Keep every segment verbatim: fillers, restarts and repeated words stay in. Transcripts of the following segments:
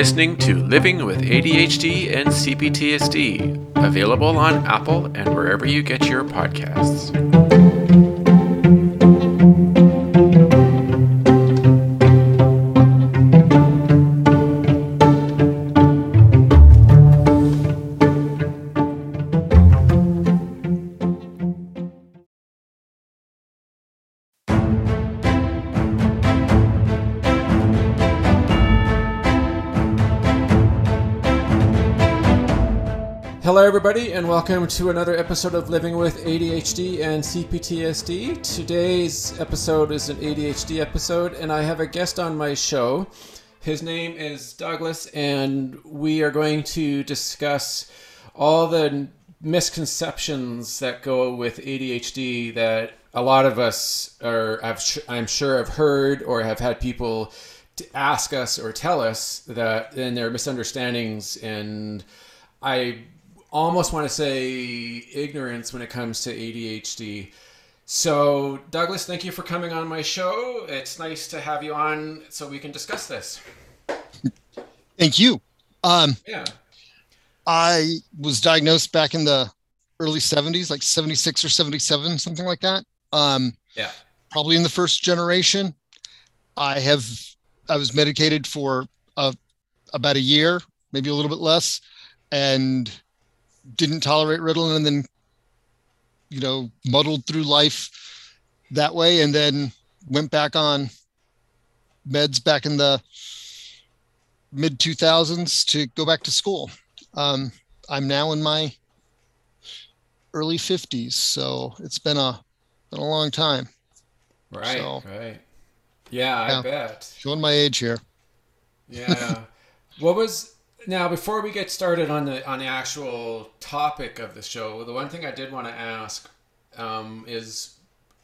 listening to Living with A D H D and C P T S D, available on Apple and wherever you get your podcasts. Hello everybody and welcome to another episode of Living with A D H D and C P T S D. Today's episode is an A D H D episode and I have a guest on my show. His name is Douglas and we are going to discuss all the misconceptions that go with A D H D that a lot of us are, I'm sure, have heard or have had people ask us or tell us that in their misunderstandings, and I almost want to say ignorance when it comes to A D H D. So Douglas, thank you for coming on my show. It's nice to have you on so we can discuss this. Thank you. Um, yeah. I was diagnosed back in the early seventies, like seventy-six or seventy-seven, something like that. Um, yeah. Probably in the first generation. I have, I was medicated for uh, about a year, maybe a little bit less, and didn't tolerate Ritalin, and then, you know, muddled through life that way, and then went back on meds back in the mid two thousands to go back to school. Um, I'm now in my early fifties, so it's been a been a long time. Right, so, right. Yeah, yeah, I bet. Showing my age here. Yeah. What was... Now, before we get started on the on the actual topic of the show, the one thing I did want to ask um, is,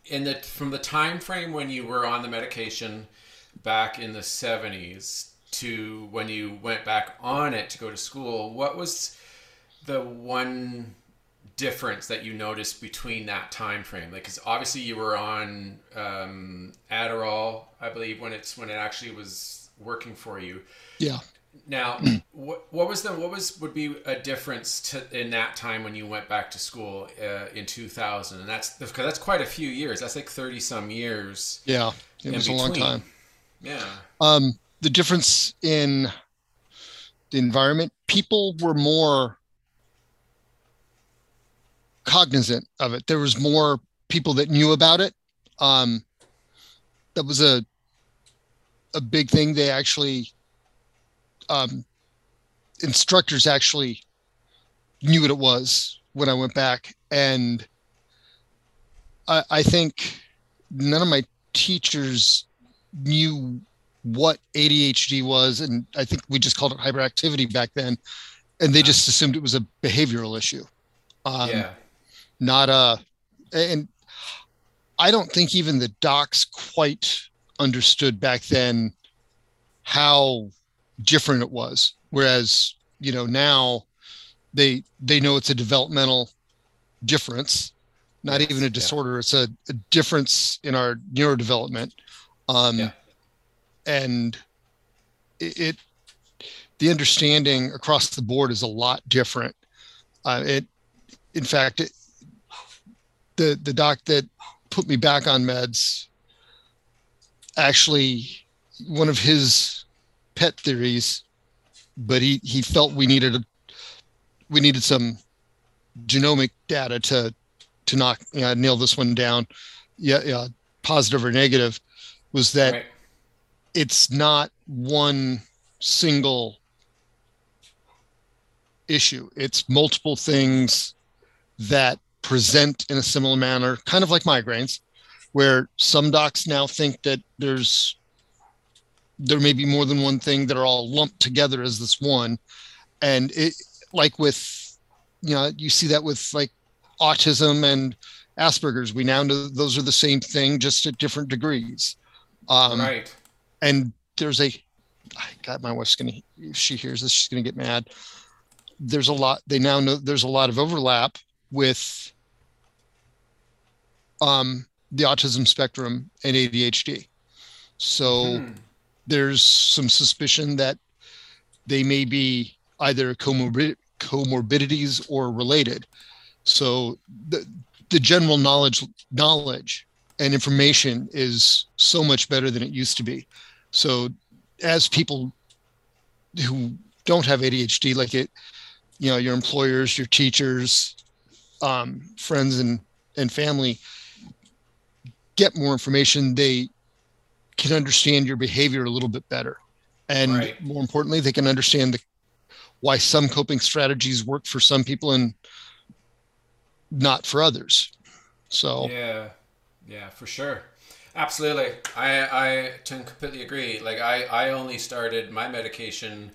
in the from the time frame when you were on the medication back in the seventies to when you went back on it to go to school, what was the one difference that you noticed between that time frame? Like, because obviously you were on um, Adderall, I believe, when it's when it actually was working for you. Yeah. Now, what, what was the what was would be a difference to, in that time when you went back to school uh, in two thousand? And that's because that's quite a few years. That's like thirty some years. Yeah, it was between. A long time. Yeah. Um, the difference in the environment, people were more cognizant of it. There was more people that knew about it. Um, that was a a big thing. They actually. Um, instructors actually knew what it was when I went back. And I, I think none of my teachers knew what A D H D was. And I think we just called it hyperactivity back then. And they just assumed it was a behavioral issue. Um, yeah. Not a, and I don't think even the docs quite understood back then how different it was, whereas, you know, now they they know it's a developmental difference, not yes, even a disorder. Yeah. It's a, a difference in our neurodevelopment, um yeah. and it, it the understanding across the board is a lot different. Uh, it, in fact, it, the the doc that put me back on meds, actually one of his pet theories, but he, he felt we needed a, we needed some genomic data to to knock you know, nail this one down, yeah, yeah, positive or negative, was that right. It's not one single issue. It's multiple things that present in a similar manner, kind of like migraines, where some docs now think that there's there may be more than one thing that are all lumped together as this one. And it, like with, you know, you see that with like autism and Asperger's, we now know those are the same thing, just at different degrees. Um, right. And there's a, God, my wife's going to, if she hears this, she's going to get mad. There's a lot, they now know there's a lot of overlap with um, the autism spectrum and A D H D. So, hmm. There's some suspicion that they may be either comorbid comorbidities or related. So the the general knowledge knowledge and information is so much better than it used to be. So as people who don't have A D H D, like it, you know, your employers, your teachers, um, friends and, and family get more information, they can understand your behavior a little bit better. And right. more importantly, they can understand the, why some coping strategies work for some people and not for others. So yeah, yeah, for sure. Absolutely. I, I completely agree. Like I, I only started my medication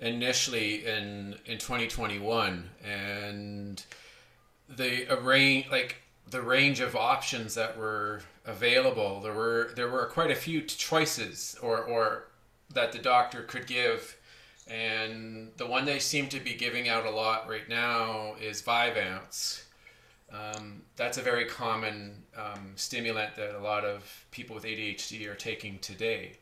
initially in, in twenty twenty-one, and the a range, like the range of options that were available, there were, there were quite a few choices or, or that the doctor could give. And the one they seem to be giving out a lot right now is Vyvanse. Um, that's a very common um, stimulant that a lot of people with A D H D are taking today.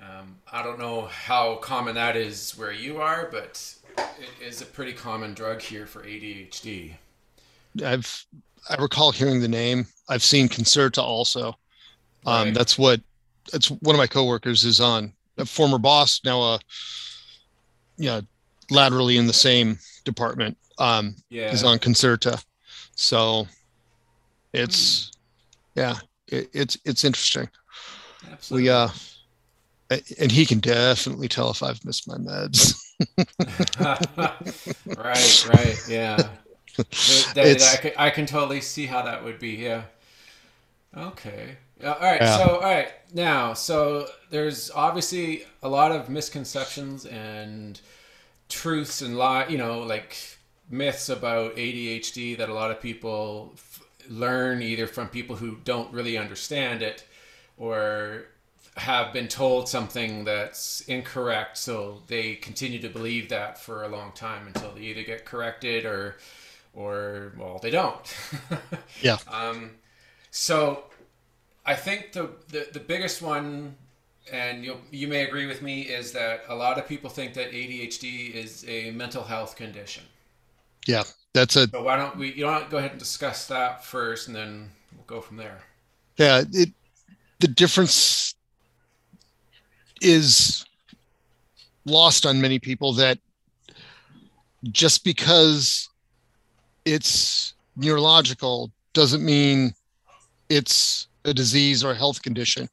Um, I don't know how common that is where you are, but it is a pretty common drug here for A D H D. I've, I recall hearing the name. I've seen Concerta also. Um, right. That's what, that's one of my coworkers is on, a former boss, now a, you know, laterally in the same department, um, yeah. is on Concerta. So it's, yeah, it, it's, it's interesting. Absolutely. We, uh, and he can definitely tell if I've missed my meds. Right. Right. Yeah. That, I, can, I can totally see how that would be. Yeah. Okay. All right. Yeah. So, all right now, so there's obviously a lot of misconceptions and truths and lie, you know, like, myths about A D H D that a lot of people f- learn either from people who don't really understand it or have been told something that's incorrect. So they continue to believe that for a long time until they either get corrected or, or well, they don't. Yeah. Um, so I think the, the, the biggest one, and you you may agree with me, is that a lot of people think that A D H D is a mental health condition. Yeah, that's a. So why don't we? You know, go ahead and discuss that first, and then we'll go from there. Yeah, it, the difference is lost on many people that just because it's neurological doesn't mean it's a disease or a health condition,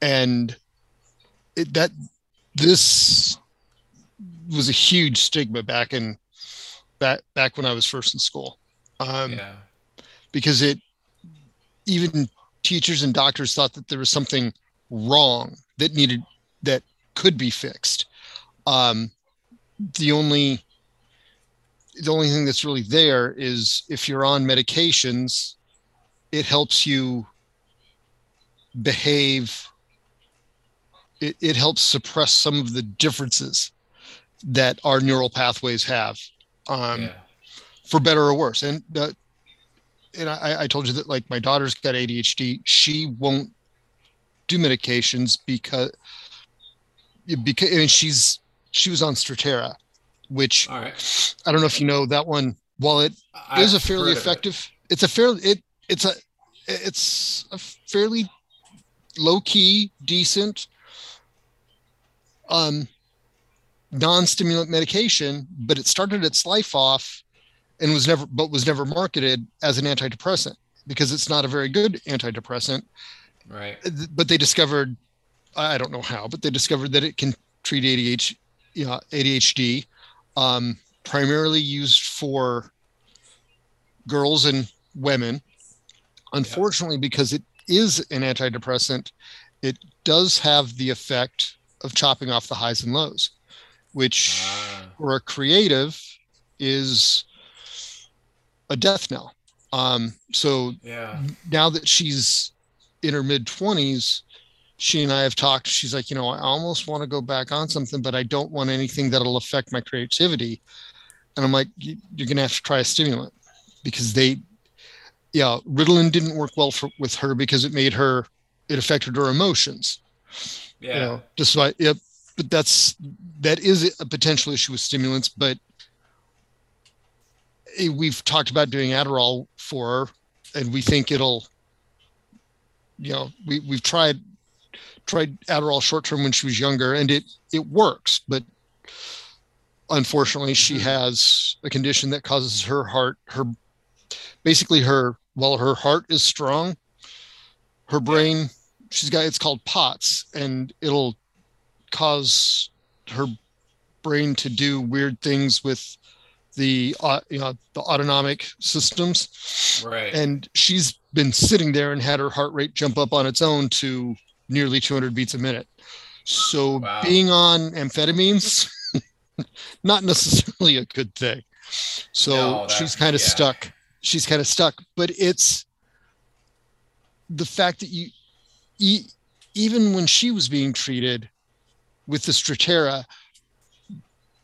and it, that this was a huge stigma back in. Back, back when I was first in school, um, yeah. because it even teachers and doctors thought that there was something wrong that needed that could be fixed. Um, the only the only thing that's really there is if you're on medications, it helps you behave. It, it helps suppress some of the differences that our neural pathways have. Um, yeah. For better or worse. And, uh, and I, I told you that like my daughter's got A D H D. She won't do medications because, because I mean, she's, she was on Strattera, which all right. I don't know if you know that one. While it I've is a fairly effective, it. it's a fairly, it, it's a, it's a fairly low key, decent, um, non-stimulant medication, but it started its life off and was never, but was never marketed as an antidepressant because it's not a very good antidepressant. Right. But they discovered, I don't know how, but they discovered that it can treat A D H D, you know, A D H D, um, primarily used for girls and women. Unfortunately, yeah. because it is an antidepressant, it does have the effect of chopping off the highs and lows. Which ah. for a creative is a death knell. Um, so yeah. now that she's in her mid twenties, she and I have talked, she's like, you know, I almost want to go back on something, but I don't want anything that'll affect my creativity. And I'm like, you're going to have to try a stimulant because they, yeah, Ritalin didn't work well for, with her because it made her, it affected her emotions. Yeah. You know, despite, yep. but that's that is a potential issue with stimulants. But we've talked about doing Adderall for, and we think it'll, you know, we we've tried tried Adderall short term when she was younger, and it it works. But unfortunately, she has a condition that causes her heart, her basically her while her heart is strong, her brain, she's got, it's called P O T S, and it'll cause her brain to do weird things with the uh, you know, the autonomic systems. Right. And she's been sitting there and had her heart rate jump up on its own to nearly two hundred beats a minute. So wow. Being on amphetamines, not necessarily a good thing. So no, she's kind of yeah. stuck. She's kind of stuck, but it's the fact that you, e- even when she was being treated with the Strattera,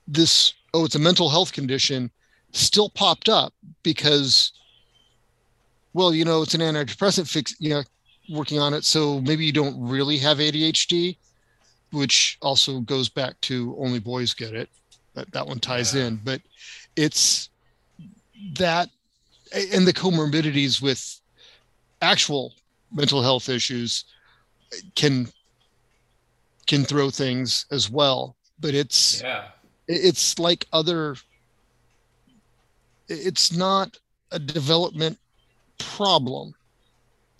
this, oh, it's a mental health condition, still popped up because, well, you know, it's an antidepressant fix, you know, working on it. So maybe you don't really have A D H D, which also goes back to only boys get it. That, that one ties yeah. in, but it's that and the comorbidities with actual mental health issues can, can throw things as well. But it's, yeah. it's like other, it's not a development problem,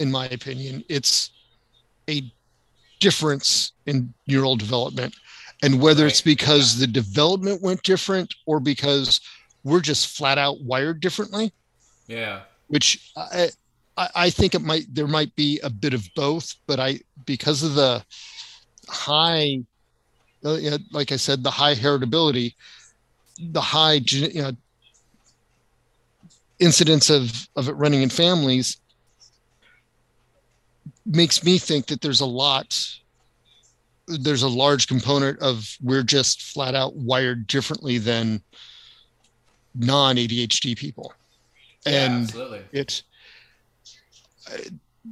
in my opinion. It's a difference in neural development. And whether right. it's because yeah. the development went different or because we're just flat out wired differently. Yeah. Which I, I think it might, there might be a bit of both, but I, because of the high, like I said, the high heritability, the high you know, incidence of, of it running in families makes me think that there's a lot, there's a large component of we're just flat out wired differently than non-A D H D people. Yeah, and absolutely. It,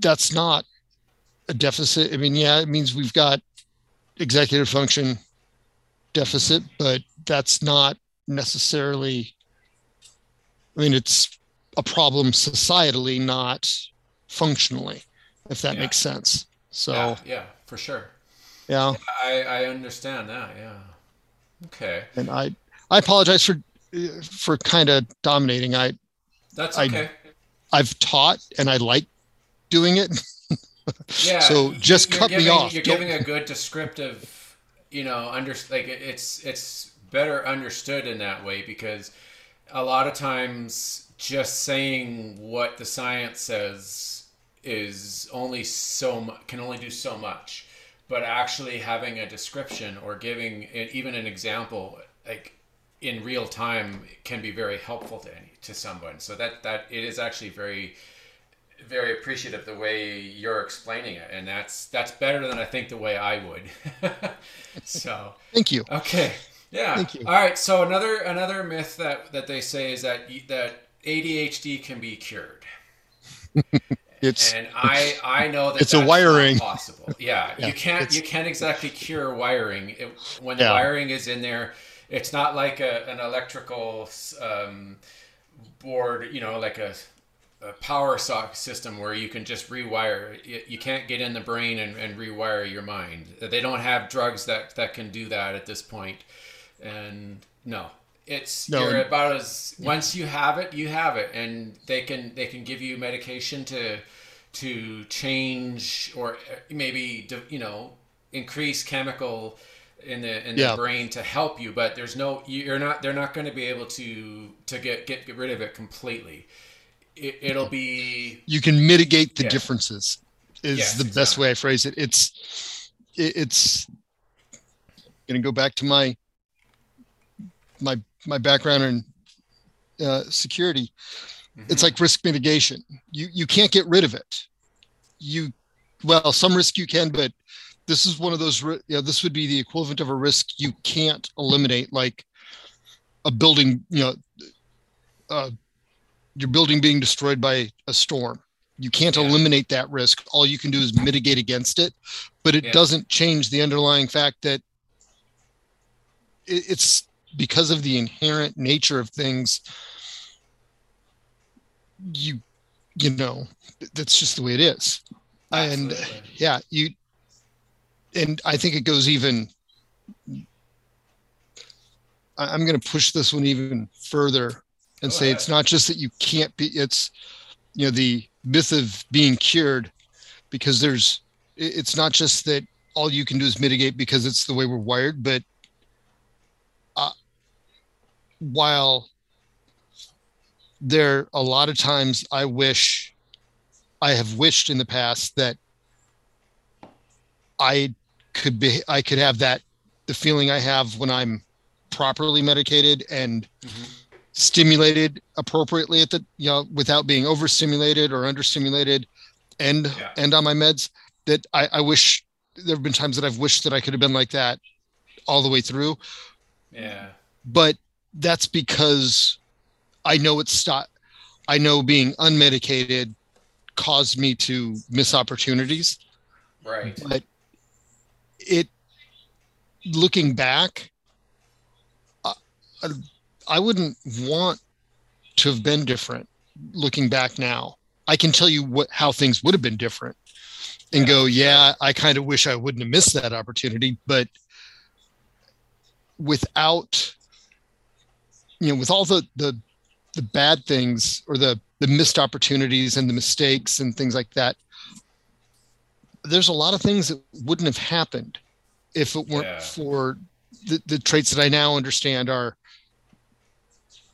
that's not a deficit. I mean, yeah, it means we've got executive function deficit, but that's not necessarily, I mean, it's a problem societally, not functionally, if that yeah. makes sense. So yeah, yeah, for sure. Yeah. I, I understand that. Yeah. Okay. And I, I apologize for, for kind of dominating. I, that's okay. I, I've taught and I like doing it. Yeah. So just cut giving, me off. You're Don't... giving a good descriptive, you know, under like it's it's better understood in that way, because a lot of times just saying what the science says is only so mu- can only do so much, but actually having a description or giving it, even an example like in real time, can be very helpful to any to someone. So that that it is actually very. very appreciative the way you're explaining it, and that's that's better than I think the way I would. So thank you. Okay. Yeah. Thank you. All right. So another another myth that that they say is that that A D H D can be cured. It's and I I know that it's that's a wiring not possible. Yeah, yeah. You can't you can't exactly cure wiring it, when the yeah. wiring is in there. It's not like a an electrical um, board. You know, like a. a power sock system where you can just rewire. You can't get in the brain and, and rewire your mind. They don't have drugs that, that can do that at this point. And no, it's no, you're about as yeah. once you have it, you have it, and they can they can give you medication to to change or maybe you know increase chemical in the in yeah. the brain to help you. But there's no you're not they're not going to be able to to get get, get rid of it completely. It'll be you can mitigate the yeah. differences is yes, the exactly. best way I phrase it. It's it's going to go back to my my my background in uh, security. Mm-hmm. It's like risk mitigation. You you can't get rid of it. You well some risk you can, but this is one of those. You know, this would be the equivalent of a risk you can't eliminate, like a building. You know. Uh, your building being destroyed by a storm. You can't yeah. eliminate that risk. All you can do is mitigate against it, but it yeah. doesn't change the underlying fact that it's because of the inherent nature of things. You, you know, that's just the way it is. Absolutely. And yeah, you, and I think it goes even, I'm going to push this one even further and say, it's not just that you can't be, it's, you know, the myth of being cured, because there's, it's not just that all you can do is mitigate because it's the way we're wired, but uh, while there, a lot of times I wish, I have wished in the past that I could be, I could have that, the feeling I have when I'm properly medicated and mm-hmm. stimulated appropriately at the, you know, without being overstimulated or understimulated and, yeah. and on my meds, that I, I wish there have been times that I've wished that I could have been like that all the way through. Yeah. But that's because I know it's not, I know being unmedicated caused me to miss opportunities. Right. But it, looking back, I, I wouldn't want to have been different. Looking back now, I can tell you what, how things would have been different and go, yeah, I kind of wish I wouldn't have missed that opportunity. But without, you know, with all the, the, the bad things or the, the missed opportunities and the mistakes and things like that, there's a lot of things that wouldn't have happened if it weren't yeah. for the, the traits that I now understand are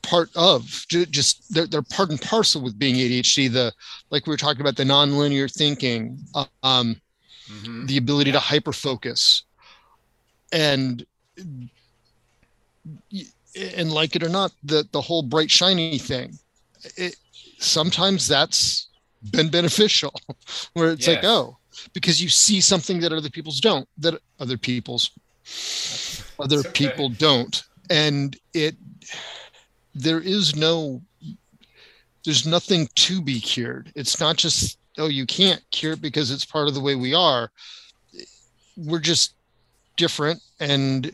part of, just they're, they're part and parcel with being A D H D. The, like we were talking about, the nonlinear thinking, um, mm-hmm. the ability yeah. to hyperfocus, and and like it or not, the the whole bright shiny thing. It, sometimes that's been beneficial, where it's yes. like, oh. Because you see something that other people's don't, that other people's, other okay. people don't. And it, there is no, there's nothing to be cured. It's not just, oh, you can't cure it because it's part of the way we are. We're just different. And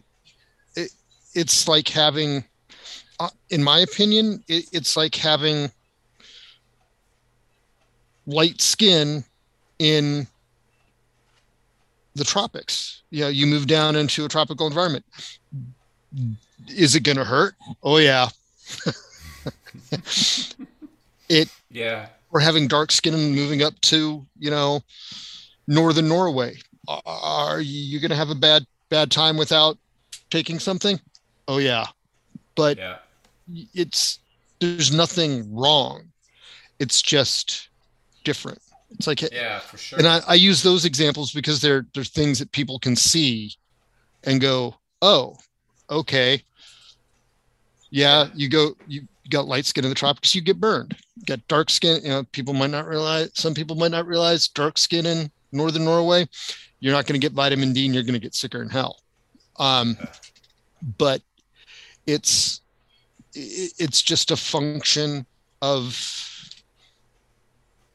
it, it's like having, uh, in my opinion, it, it's like having light skin in the tropics. You know, you move down into a tropical environment. Is it going to hurt? Oh yeah. it, yeah. We're having dark skin and moving up to, you know, Northern Norway. Are you going to have a bad, bad time without taking something? Oh yeah. But yeah. it's, there's nothing wrong. It's just different. It's like, yeah, for sure. And I, I use those examples because they're, they're things that people can see and go, oh, okay. Yeah. You go, you got light skin in the tropics, you get burned. You got dark skin. You know, people might not realize, some people might not realize dark skin in Northern Norway, you're not going to get vitamin D and you're going to get sicker in hell. Um, but it's, it's just a function of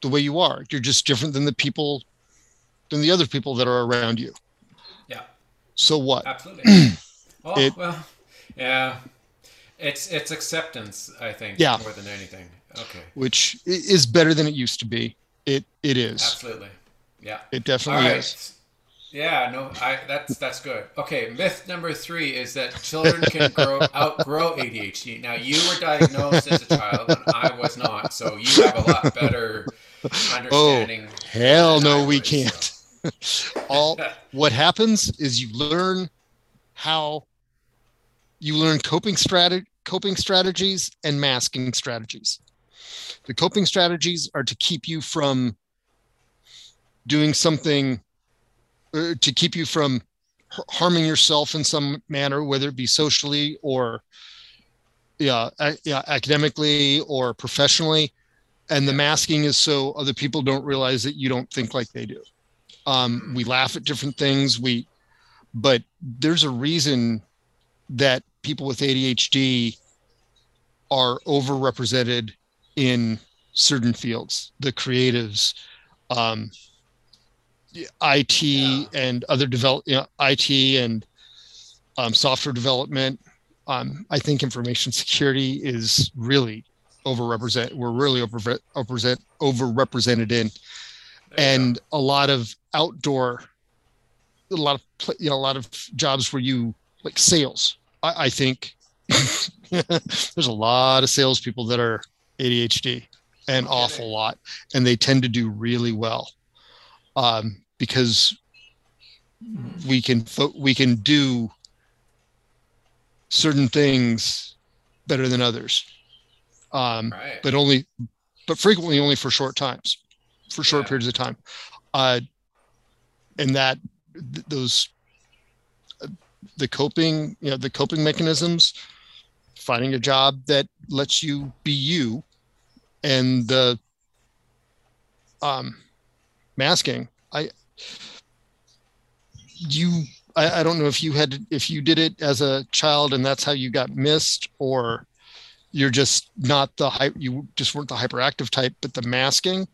the way you are. You're just different than the people, than the other people that are around you. Yeah. So what? Absolutely. oh, it, well, yeah. It's, it's acceptance, I think, yeah. more than anything. Okay. Which is better than it used to be. It, it is. Absolutely. Yeah. It definitely right. is. Yeah, no, I, that's, that's good. Okay. Myth number three is that children can grow, outgrow A D H D. Now, you were diagnosed as a child and I was not, so you have a lot better understanding. Oh, hell no, we can't. So. All what happens is you learn how you learn coping strategy, coping strategies and masking strategies. The coping strategies are to keep you from doing something, or to keep you from harming yourself in some manner, whether it be socially or yeah, yeah, academically or professionally. And the masking is so other people don't realize that you don't think like they do. Um, we laugh at different things. We, but there's a reason that people with A D H D are overrepresented in certain fields, the creatives, um, I T yeah. and other develop, you know, I T and um, software development. Um, I think information security is really overrepresented. We're really over, overrepresent, overrepresented in, and go. a lot of outdoor, a lot of you know, a lot of jobs where you like sales. I, I think there's a lot of salespeople that are A D H D, an okay. awful lot, and they tend to do really well um, because we can fo- we can do certain things better than others, um, right. but only, but frequently only for short times, for short yeah. periods of time, uh, and that th- those uh, the coping, you know, the coping mechanisms, finding a job that lets you be you, and the um, masking. I you. I don't know if you had, if you did it as a child and that's how you got missed, or you're just not the hype. You just weren't the hyperactive type, but the masking.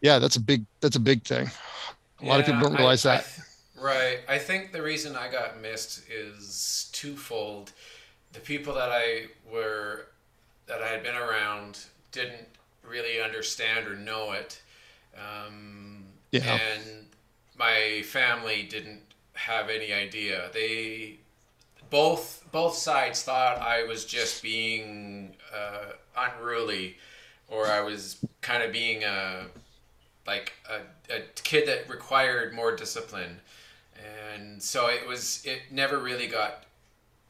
Yeah, that's a big, that's a big thing. A yeah, lot of people don't realize I, that. I, right. I think the reason I got missed is twofold. The people that I were, that I had been around didn't really understand or know it. Um, yeah. And my family didn't have any idea. They, both both sides thought I was just being uh, unruly, or I was kind of being a like a, a kid that required more discipline, and so it was. It never really got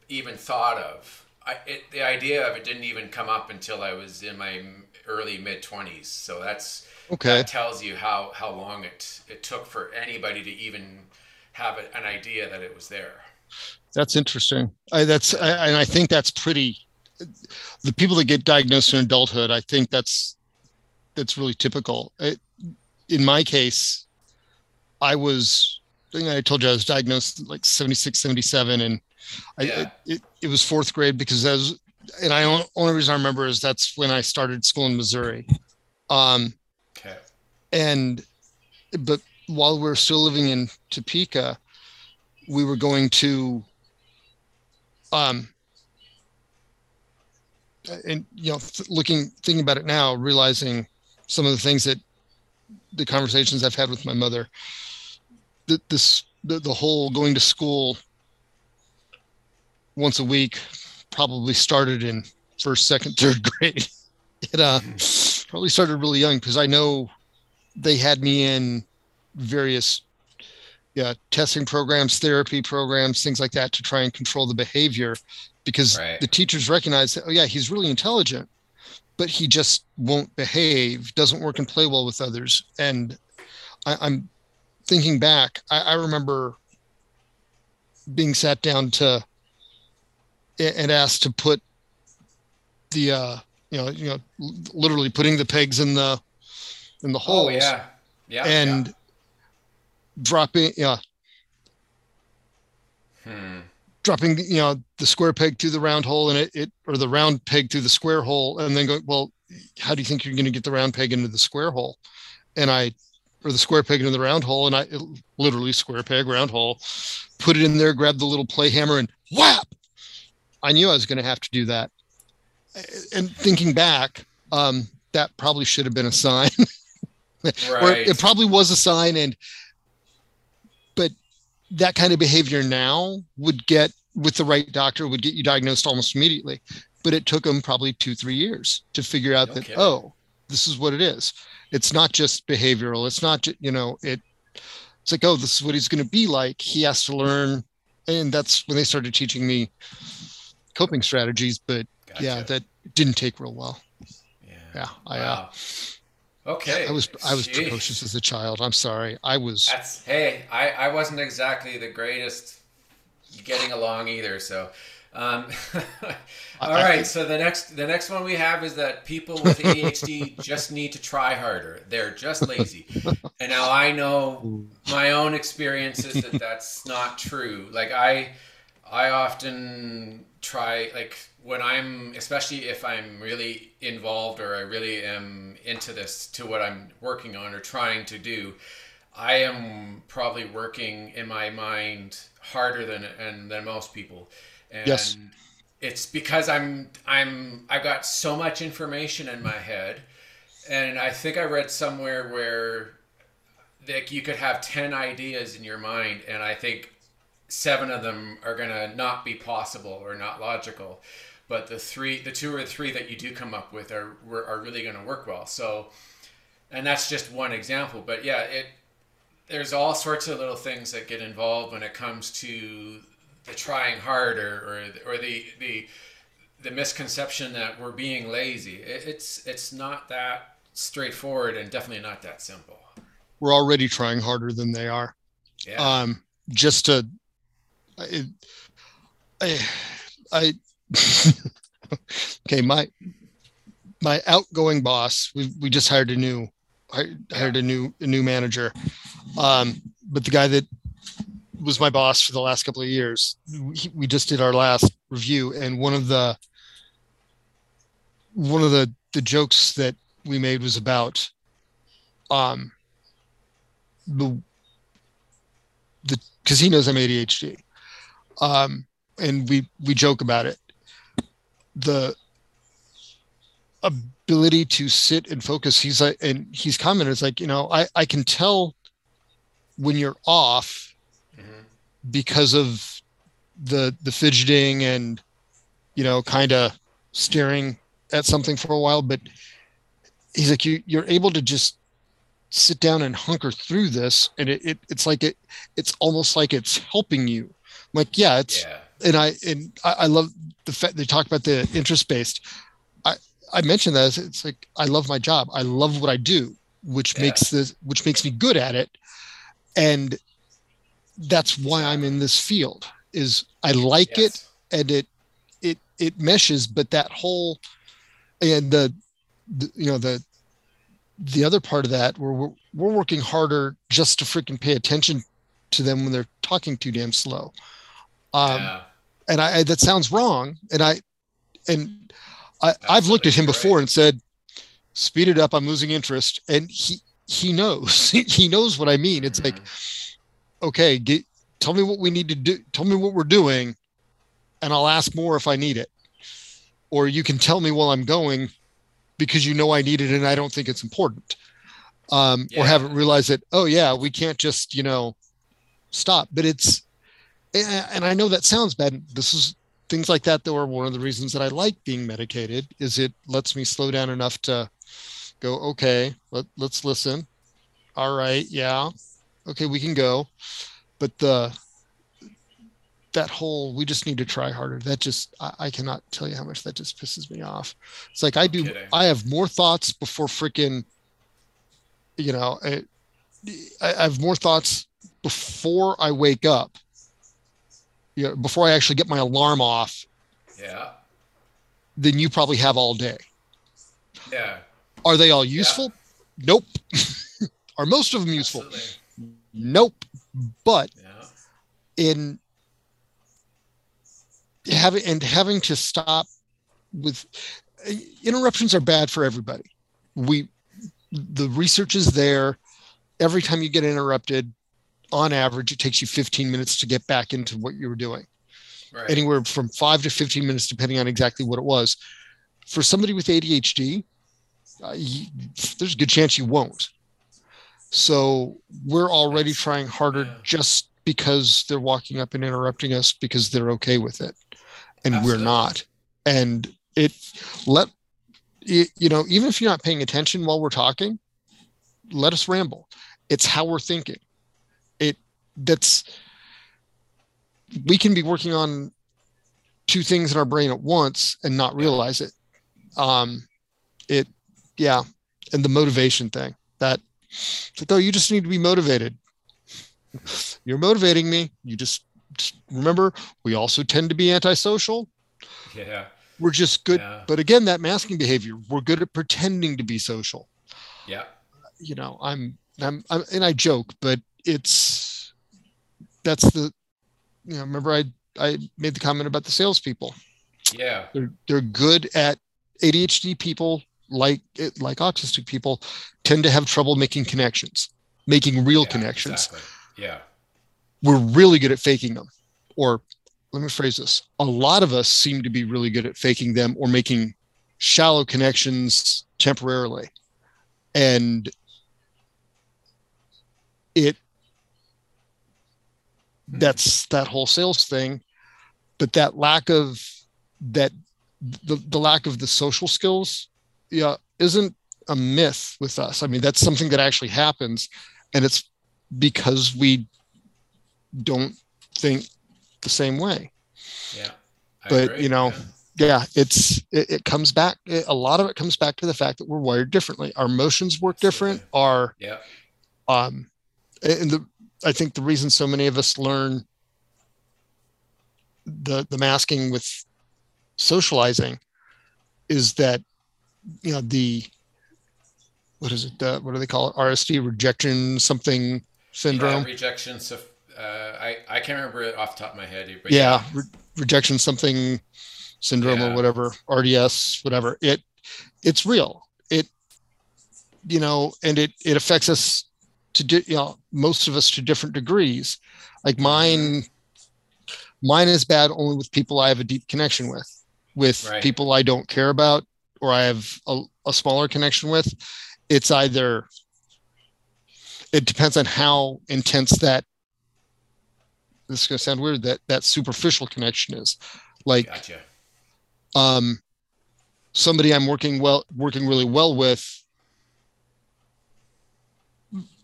even thought of. I, it, the idea of it didn't even come up until I was in my early mid twenties. So that's. Okay. That tells you how, how long it, it took for anybody to even have a, an idea that it was there. That's interesting. I, that's I, and I think that's pretty. The people that get diagnosed in adulthood, I think that's that's really typical. It, in my case, I was. I think I told you I was diagnosed like seventy-six, seventy-seven, and I, yeah. it, it it was fourth grade because that was. And I only reason I remember is that's when I started school in Missouri. Um, Okay. And, but while we were still living in Topeka, we were going to, um, and, you know, th- looking, thinking about it now, realizing some of the things that the conversations I've had with my mother, that this, the, the whole going to school once a week probably started in first, second, third grade. It, uh, probably started really young because I know they had me in various yeah, testing programs, therapy programs, things like that to try and control the behavior because right. the teachers recognize that, oh yeah, he's really intelligent, but he just won't behave, doesn't work and play well with others. And I, I'm thinking back, I, I remember being sat down to and asked to put the, uh, you know, you know, literally putting the pegs in the, in the holes. Oh, yeah. Yeah. And yeah. dropping, yeah. Hmm. Dropping, you know, the square peg through the round hole and it, it, or the round peg through the square hole and then going, well, how do you think you're going to get the round peg into the square hole? And I, or the square peg into the round hole and I it, literally square peg, round hole, put it in there, grabbed the little play hammer and whap, I knew I was going to have to do that. And thinking back, um, that probably should have been a sign. Right. Or it probably was a sign. And, but that kind of behavior now would get with the right doctor would get you diagnosed almost immediately, but it took them probably two, three years to figure out okay. that, oh, this is what it is. It's not just behavioral. It's not, you know, it, it's like, oh, this is what he's going to be like. He has to learn. And that's when they started teaching me coping strategies, but Gotcha. Yeah, that didn't take real well. Yeah, yeah I, wow. uh, okay. I was I was Jeez. precocious as a child. I'm sorry. I was. That's hey. I, I wasn't exactly the greatest getting along either. So, um, all I, right. I, so the next the next one we have is that people with A D H D just need to try harder. They're just lazy. And now I know my own experiences that that's not true. Like I I often try like. When I'm, especially if I'm really involved or I really am into this to what I'm working on or trying to do, I am probably working in my mind harder than and than most people. And yes. It's because I'm I'm I've got so much information in my head, and I think I read somewhere where like you could have ten ideas in your mind, and I think seven of them are gonna not be possible or not logical, but the three, the two or three that you do come up with are are really gonna work well. So, and that's just one example, but yeah, it there's all sorts of little things that get involved when it comes to the trying harder or or the the the misconception that we're being lazy. It, it's it's not that straightforward and definitely not that simple. We're already trying harder than they are. Yeah. Um, just to, I, I, I okay. My my outgoing boss. We we just hired a new hired a new a new manager. Um, but the guy that was my boss for the last couple of years, we, we just did our last review, and one of the one of the the jokes that we made was about um. the the because he knows I'm A D H D, um and we we joke about it. The ability to sit and focus, he's like, and he's commented, it's like, you know, I I can tell when you're off mm-hmm. because of the the fidgeting and, you know, kind of staring at something for a while, but he's like, you you're able to just sit down and hunker through this, and it, it it's like it it's almost like it's helping you. I'm like, yeah, it's yeah. and I and I, I love the fact they talk about the interest based. I I mentioned that it's like, I love my job, I love what I do, which yeah. makes this which makes me good at it, and that's why I'm in this field. Is I like yes. it, and it it it meshes. But that whole and the, the you know the. the other part of that, where we're, we're working harder just to freaking pay attention to them when they're talking too damn slow. Um, yeah. And I, I, that sounds wrong. And I, and I, I've looked at him right. before and said, speed it up, I'm losing interest. And he, he knows, he knows what I mean. It's mm-hmm. like, okay, get, tell me what we need to do. Tell me what we're doing. And I'll ask more if I need it, or you can tell me while I'm going, because you know I need it and I don't think it's important, um, yeah. or haven't realized that, oh yeah, we can't just, you know, stop. But it's, and I know that sounds bad. This is things like that that were one of the reasons that I like being medicated, is it lets me slow down enough to go, okay, let, let's listen. All right. Yeah. Okay. We can go. But the, that whole, we just need to try harder. That just, I, I cannot tell you how much that just pisses me off. It's like, I do, kidding. I have more thoughts before freaking, you know, I, I have more thoughts before I wake up, you know, before I actually get my alarm off. Yeah. Than you probably have all day. Yeah. Are they all useful? Yeah. Nope. Are most of them useful? Absolutely. Nope. But yeah. in, Having and having to stop with interruptions are bad for everybody. We, the research is there. Every time you get interrupted, on average, it takes you fifteen minutes to get back into what you were doing. Right. Anywhere from five to fifteen minutes, depending on exactly what it was. For somebody with A D H D, uh, you, there's a good chance you won't. So we're already trying harder yeah. just because they're walking up and interrupting us because they're okay with it. And Absolutely. We're not. And it let, it, you know, even if you're not paying attention while we're talking, let us ramble. It's how we're thinking. It that's, we can be working on two things in our brain at once and not realize it. Um, it, yeah. And the motivation thing that, like, oh, you just need to be motivated. You're motivating me. You just, just remember, we also tend to be antisocial. Yeah. We're just good. Yeah. But again, that masking behavior, we're good at pretending to be social. Yeah. You know, I'm, I'm, I'm, and I joke, but it's, that's the, you know, remember I, I made the comment about the salespeople. Yeah. They're, they're good at A D H D people, like, like autistic people tend to have trouble making connections. making real yeah, connections. Exactly. Yeah. We're really good at faking them. Or let me phrase this. A lot of us seem to be really good at faking them or making shallow connections temporarily. And it, that's that whole sales thing, but that lack of that, the, the lack of the social skills, yeah, isn't a myth with us. I mean, that's something that actually happens, and it's because we don't think the same way. Yeah, I but agree. You know, yeah, yeah it's it, it comes back. It, a lot of it comes back to the fact that we're wired differently. Our emotions work different. Our yeah, um, and the. I think the reason so many of us learn the the masking with socializing is that, you know, the, what is it? Uh, what do they call it? R S D, rejection something syndrome. Yeah, rejection. So, uh, I, I can't remember it off the top of my head. But yeah. yeah. Re- rejection something syndrome yeah. or whatever, R D S, whatever. It, it's real. It, you know, and it, it affects us to do, you know, most of us to different degrees. Like mine, mine is bad only with people I have a deep connection with, with right. people I don't care about, or I have a, a smaller connection with. It's either, it depends on how intense that, this is going to sound weird, that, that superficial connection is. Like, gotcha. um, somebody I'm working well, working really well with,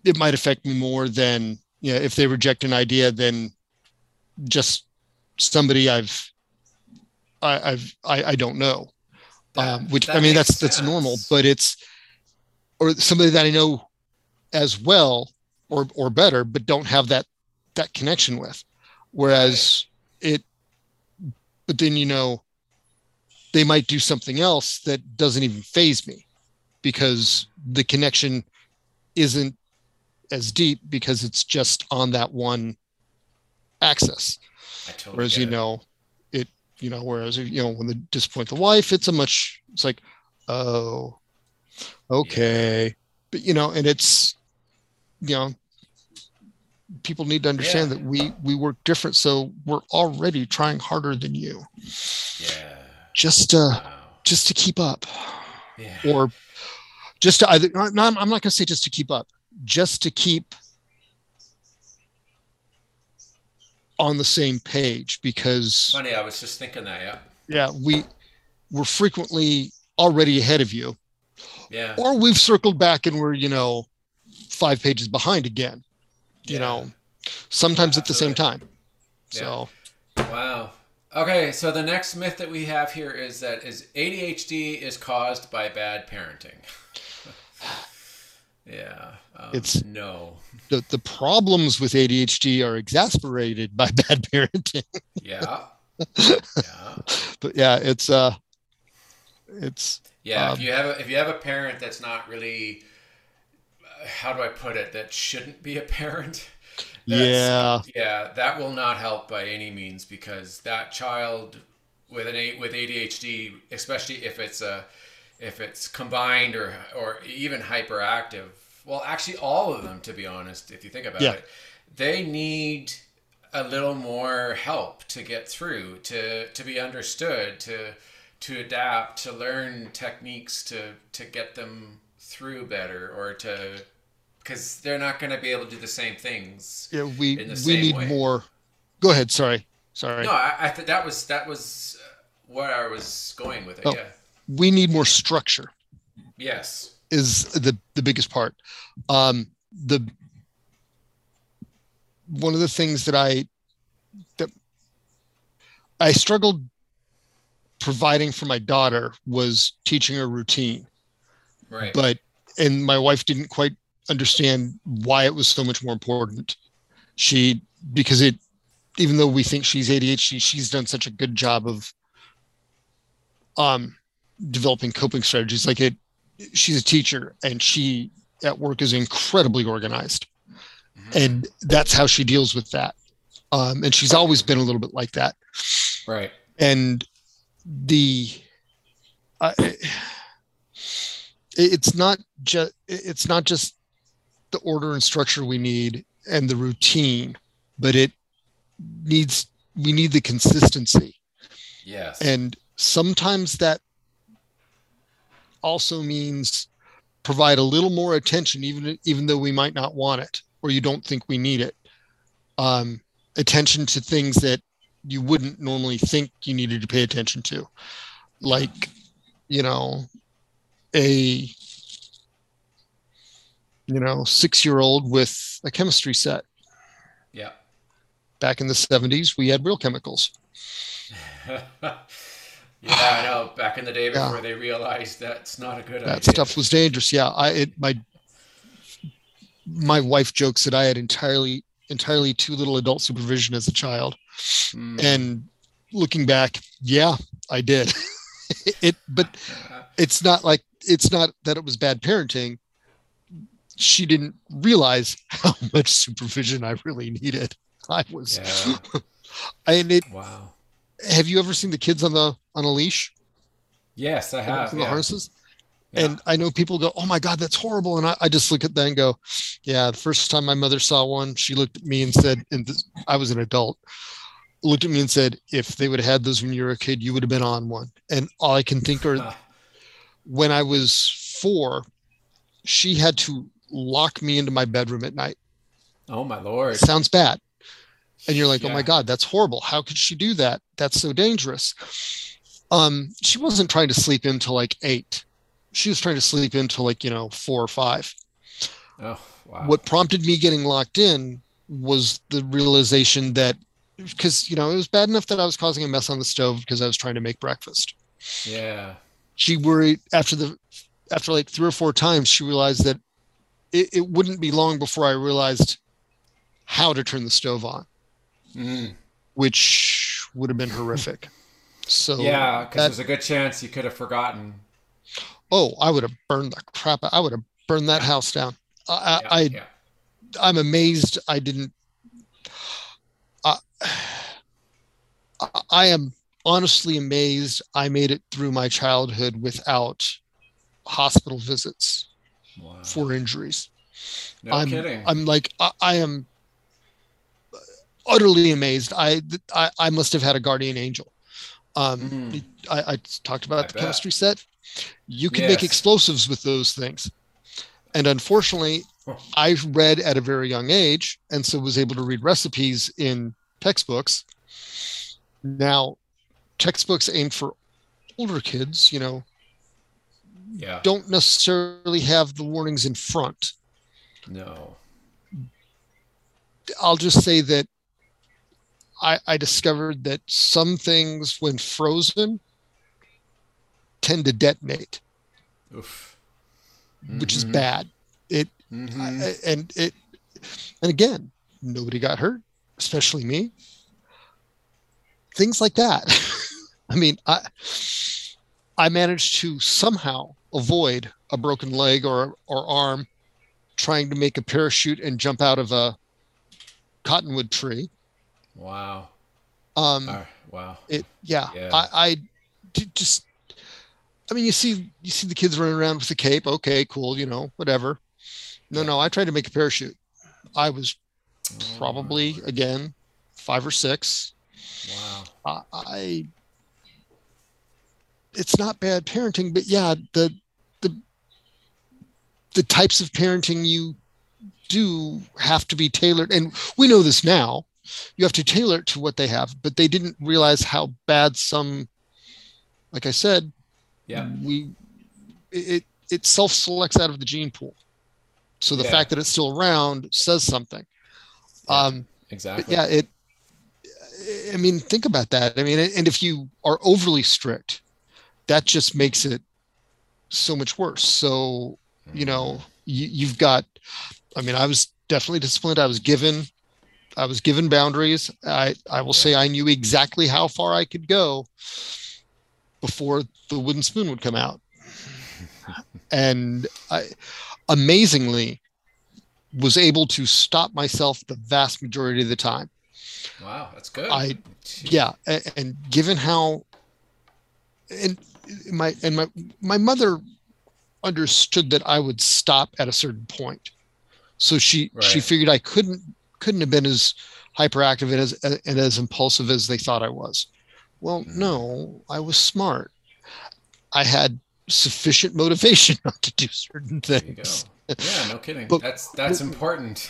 it might affect me more than, you know, if they reject an idea than just somebody I've, I, I've, I, I don't know. That, um, which I mean, that's, sense. that's normal, but it's, or somebody that I know as well or, or better, but don't have that, that connection with, whereas right. it, but then, you know, they might do something else that doesn't even faze me because the connection isn't as deep because it's just on that one axis. I totally whereas, you know, it. it, you know, whereas, you know, when they disappoint the wife, it's a much, it's like, oh, okay. Yeah. But, you know, and it's, you know, people need to understand yeah. that we, we work different. So we're already trying harder than you. Yeah. Just, uh, wow. just to keep up yeah. or just to either, no, I'm not going to say just to keep up. Just to keep on the same page, because funny, I was just thinking that, yeah, yeah, we we're frequently already ahead of you, yeah, or we've circled back and we're, you know, five pages behind again, you yeah. know, sometimes yeah, at the same time. Yeah. So, wow. Okay, so the next myth that we have here is that is A D H D is caused by bad parenting. Yeah, um, it's no. The, the problems with A D H D are exasperated by bad parenting. yeah, yeah, but yeah, it's uh, it's yeah. Um, if you have a, if you have a parent that's not really, uh, how do I put it, that shouldn't be a parent. Yeah, yeah, that will not help by any means, because that child with an with A D H D, especially if it's a if it's combined or or even hyperactive, well, actually all of them, to be honest, if you think about yeah. it, they need a little more help to get through, to to be understood, to to adapt, to learn techniques to to get them through better, or to, because they're not going to be able to do the same things. Yeah, we in the we same need way. more. Go ahead. Sorry, sorry. No, I, I th- that was that was where I was going with it. Oh. Yeah. We need more structure. Yes, is the, the biggest part. Um, the one of the things that I that I struggled providing for my daughter was teaching her routine. Right. But and my wife didn't quite understand why it was so much more important. She because it even though we think she's A D H D, she's done such a good job of um. developing coping strategies. Like it, she's a teacher and she at work is incredibly organized, mm-hmm. and that's how she deals with that. Um, and she's always been a little bit like that. Right. And the, uh, it, it's not just, it's not just the order and structure we need and the routine, but it needs, we need the consistency. Yes. And sometimes that also means provide a little more attention, even, even though we might not want it, or you don't think we need it. Um, attention to things that you wouldn't normally think you needed to pay attention to. Like, you know, a, you know, six-year-old with a chemistry set. Yeah. Back in the seventies, we had real chemicals. Yeah, I know. Back in the day before yeah. they realized that's not a good that idea. That stuff was dangerous. Yeah, I it, my my wife jokes that I had entirely entirely too little adult supervision as a child, mm. and looking back, yeah, I did. it, but it's not like it's not that it was bad parenting. She didn't realize how much supervision I really needed. I was, yeah. and it. Wow. Have you ever seen the kids on the on a leash? Yes, I have. Yeah. The harnesses, yeah. And I know people go, "Oh my God, that's horrible!" And I, I just look at that and go, "Yeah." The first time my mother saw one, she looked at me and said, "And this, I was an adult." Looked at me and said, "If they would have had those when you were a kid, you would have been on one." And all I can think are, when I was four, she had to lock me into my bedroom at night. Oh my Lord! Sounds bad. And you're like, yeah. oh my God, that's horrible. How could she do that? That's so dangerous. Um, she wasn't trying to sleep in till like eight. She was trying to sleep in till like, you know, four or five. Oh, wow. What prompted me getting locked in was the realization that, because, you know, it was bad enough that I was causing a mess on the stove because I was trying to make breakfast. Yeah. She worried after the, after like three or four times, she realized that it, it wouldn't be long before I realized how to turn the stove on. Mm. Which would have been horrific. So yeah, because there's a good chance you could have forgotten. Oh, I would have burned the crap out. I would have burned that house down. I, yeah, I, yeah. I'm amazed I didn't. I, I am honestly amazed I made it through my childhood without hospital visits wow. for injuries. No I'm, kidding. I'm like I, I am. utterly amazed. I, I, I must have had a guardian angel. Um, mm. I, I talked about I the bet. chemistry set. You can yes. make explosives with those things. And unfortunately, oh. I read at a very young age, and so was able to read recipes in textbooks. Now, textbooks aimed for older kids, you know, yeah. don't necessarily have the warnings in front. No. I'll just say that I, I discovered that some things, when frozen, tend to detonate, Oof. Mm-hmm. which is bad. It mm-hmm. I, and it and again, nobody got hurt, especially me. Things like that. I mean, I I managed to somehow avoid a broken leg or or arm trying to make a parachute and jump out of a cottonwood tree. Wow. Um, oh, wow. It, yeah, yeah. I, I just, I mean, you see, you see the kids running around with the cape. Okay, cool. You know, whatever. No, yeah. no. I tried to make a parachute. I was probably oh, again, five or six. Wow. I, I, it's not bad parenting, but yeah, the, the, the types of parenting you do have to be tailored. And we know this now. You have to tailor it to what they have, but they didn't realize how bad some, like I said, yeah, we it it self-selects out of the gene pool. So the yeah. fact that it's still around says something. Yeah, um, exactly. Yeah. It. I mean, think about that. I mean, and if you are overly strict, that just makes it so much worse. So mm-hmm. you know, you, you've got. I mean, I was definitely disciplined. I was given. I was given boundaries. I, I will yeah. say I knew exactly how far I could go before the wooden spoon would come out. And I amazingly was able to stop myself the vast majority of the time. Wow. That's good. I, yeah. And, and given how, and my, and my, my mother understood that I would stop at a certain point. So she, right. she figured I couldn't, couldn't have been as hyperactive and as, and as impulsive as they thought I was. Well, mm. no, I was smart. I had sufficient motivation not to do certain things. There you go. Yeah, no kidding. But that's, that's when, important.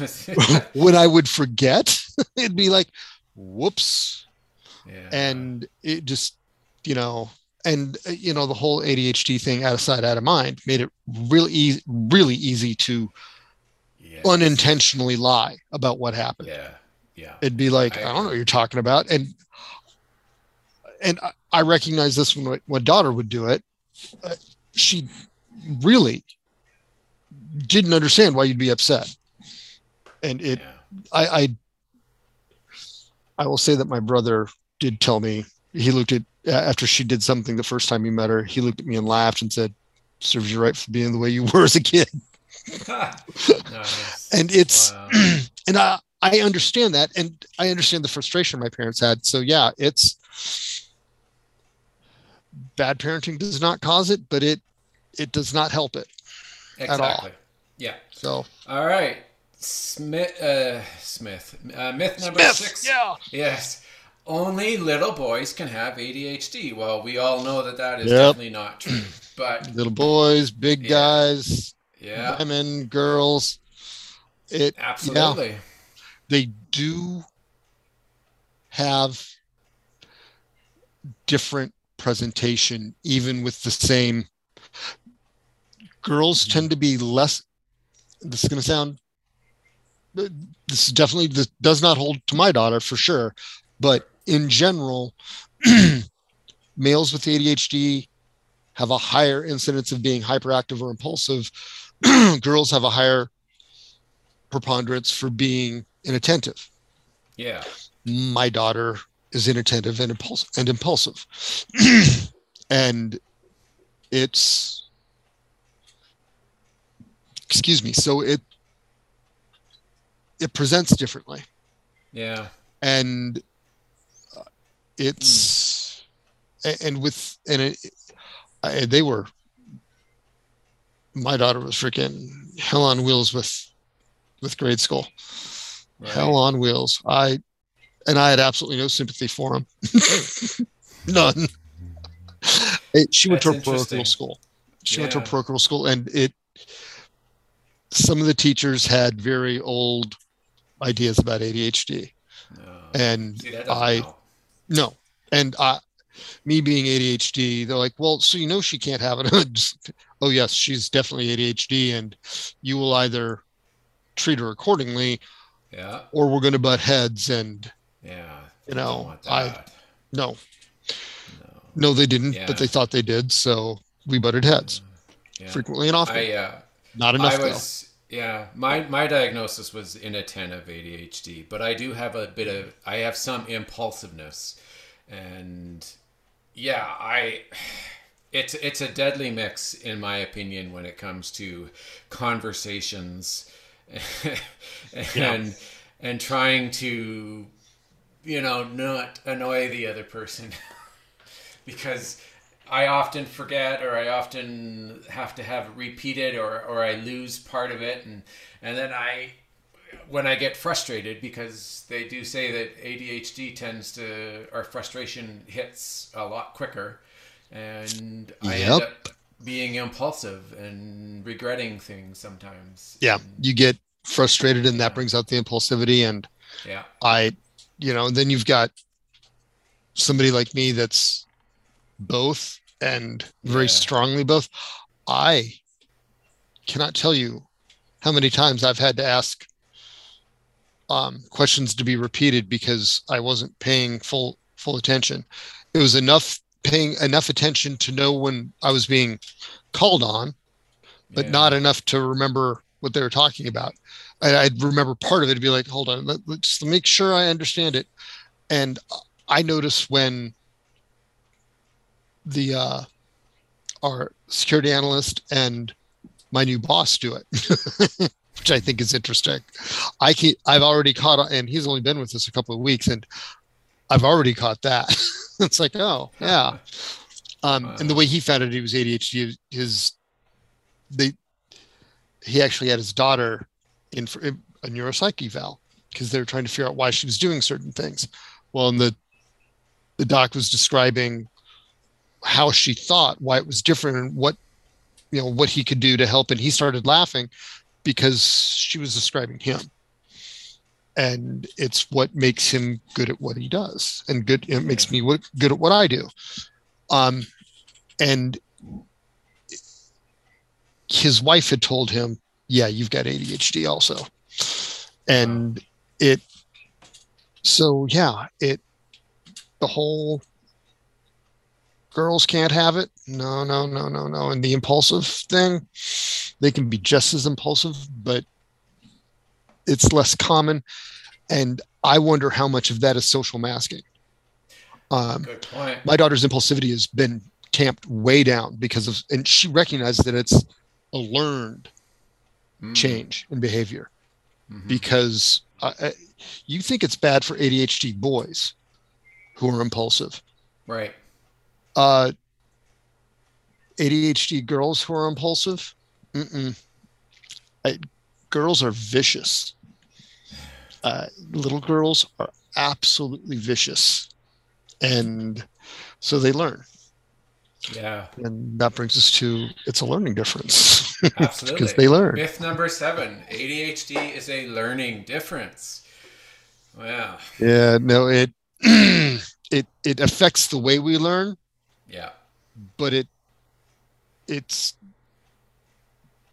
When I would forget, it'd be like, whoops. Yeah. And it just, you know, and you know, the whole A D H D thing, out of sight, out of mind, made it really easy, really easy to yes. unintentionally lie about what happened. Yeah. Yeah. It'd be like, I, I don't know what you're talking about. And, and I, I recognize this when my daughter would do it. Uh, she really didn't understand why you'd be upset. And it, yeah. I, I, I will say that my brother did tell me, he looked at, uh, after she did something the first time he met her, he looked at me and laughed and said, serves you right for being the way you were as a kid. Nice. And it's, wow. and I, I understand that. And I understand the frustration my parents had. So yeah, it's bad parenting does not cause it, but it, it does not help it exactly. at all. Yeah. So, all right. Smith, uh, Smith, uh, myth number Smith, six. Yeah. Yes. Only little boys can have A D H D. Well, we all know that that is yep. definitely not true, but little boys, big yeah. guys, yeah. women, girls, it absolutely, yeah, they do have different presentation, even with the same girls tend to be less, this is going to sound This definitely this does not hold to my daughter for sure, but in general, males with A D H D have a higher incidence of being hyperactive or impulsive. Girls have a higher preponderance for being inattentive. Yeah, my daughter is inattentive and impulsive, and impulsive, and it's excuse me. So it. It presents differently. Yeah. And it's, mm. and with, and it, I, they were, my daughter was freaking hell on wheels with, with grade school, right. hell on wheels. I, and I had absolutely no sympathy for them. None. It, she That's went to a parochial school. She yeah. went to a parochial school and it, some of the teachers had very old ideas about A D H D no. and See, I, help. no. And I, me being A D H D, they're like, well, so, you know, she can't have it. Just, oh yes, she's definitely A D H D and you will either treat her accordingly yeah. or we're going to butt heads. And yeah, you know, I, no, no, no they didn't, yeah. but they thought they did. So we butted heads yeah. frequently and often. I, uh, Not enough. I was, yeah, my, my diagnosis was inattentive A D H D, but I do have a bit of, I have some impulsiveness and yeah, I, it's, it's a deadly mix in my opinion, when it comes to conversations and, yeah. and trying to, you know, not annoy the other person because I often forget or I often have to have it repeated or, or I lose part of it. And, and then I, when I get frustrated, because they do say that A D H D tends to, or frustration hits a lot quicker. And I yep. end up being impulsive and regretting things sometimes. Yeah. And, you get frustrated and that yeah. brings out the impulsivity. And yeah, I, you know, then you've got somebody like me that's, both and very yeah. strongly both. I cannot tell you how many times I've had to ask um, questions to be repeated because I wasn't paying full full attention. It was enough paying enough attention to know when I was being called on, but yeah. not enough to remember what they were talking about. And I'd remember part of it and be like, hold on, let, let's make sure I understand it. And I notice when the uh our security analyst and my new boss do it, which I think is interesting. I can I've already caught on, and he's only been with us a couple of weeks and I've already caught that. It's like, oh yeah. Um wow. And the way he found it, he was A D H D. His they he actually had his daughter in for a neuropsych eval because they were trying to figure out why she was doing certain things. Well, and the the doc was describing how she thought, why it was different, and what you know what he could do to help. And he started laughing because she was describing him, and it's what makes him good at what he does, and good it makes me good at what I do. Um, and his wife had told him, "Yeah, you've got A D H D also," and it. So yeah, it the whole. Girls can't have it. No, no, no, no, no. And the impulsive thing, they can be just as impulsive, but it's less common. And I wonder how much of that is social masking. Um, Good point. My daughter's impulsivity has been tamped way down because of, and she recognized that it's a learned mm. change in behavior mm-hmm. because uh, you think it's bad for A D H D boys who are impulsive. Right. Uh, A D H D girls who are impulsive, mm-mm. I, girls are vicious. Uh, little girls are absolutely vicious, and so they learn. Yeah, and that brings us to it's a learning difference. Absolutely, because they learn. Myth number seven: A D H D is a learning difference. Wow. Yeah. No. It it it affects the way we learn. Yeah, but it it's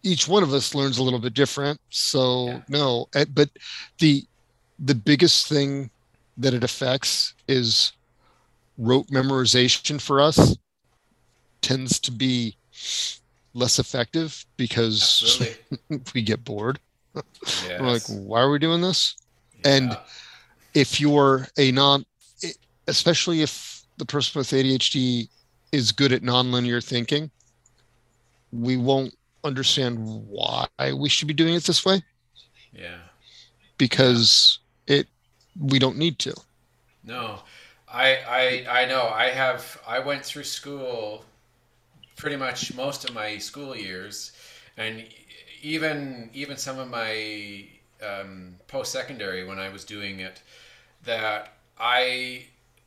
each one of us learns a little bit different. So yeah. no, but the the biggest thing that it affects is rote memorization for us tends to be less effective because we get bored. Yes. We're like, why are we doing this? Yeah. And if you're a non, especially if the person with A D H D is good at nonlinear thinking, we won't understand why we should be doing it this way. Yeah. Because yeah. it we don't need to. No. I I I know. I have I went through school pretty much most of my school years, and even even some of my um post-secondary when I was doing it, that I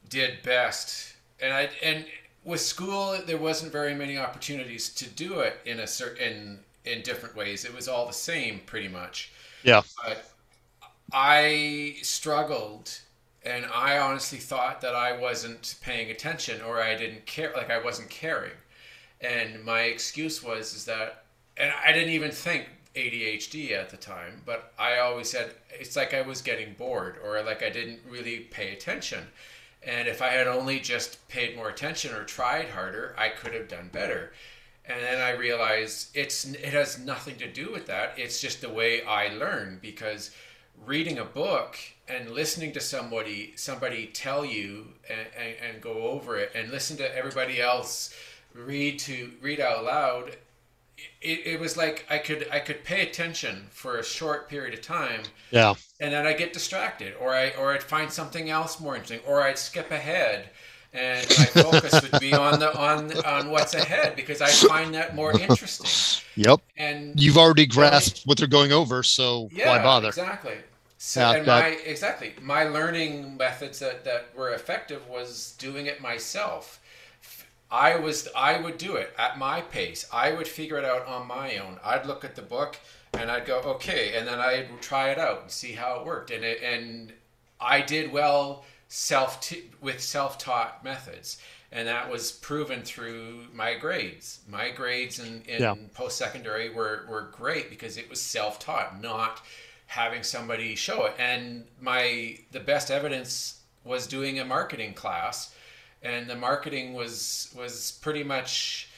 did best. And I and with school, there wasn't very many opportunities to do it in a certain in, in different ways. It was all the same, pretty much. Yeah. But I struggled, and I honestly thought that I wasn't paying attention, or I didn't care, like I wasn't caring. And my excuse was is that, and I didn't even think A D H D at the time, but I always said it's like I was getting bored, or like I didn't really pay attention. And if I had only just paid more attention or tried harder, I could have done better. And then I realized it's it has nothing to do with that. It's just the way I learn, because reading a book and listening to somebody somebody tell you and, and, and go over it, and listen to everybody else read to read out loud, it, it was like I could I could pay attention for a short period of time. Yeah. And then I get distracted, or I or I'd find something else more interesting, or I'd skip ahead, and my focus would be on the on on what's ahead because I find that more interesting. Yep. And you've already grasped right. what they're going over, so yeah, why bother? Exactly. So yeah, and my exactly my learning methods that, that were effective was doing it myself. I was, I would do it at my pace. I would figure it out on my own. I'd look at the book and I'd go, okay. And then I'd try it out and see how it worked. And it, and I did well self t- with self-taught methods. And that was proven through my grades. My grades in, in yeah. post-secondary were, were great because it was self-taught, not having somebody show it. And my, the best evidence was doing a marketing class. And the marketing was was pretty much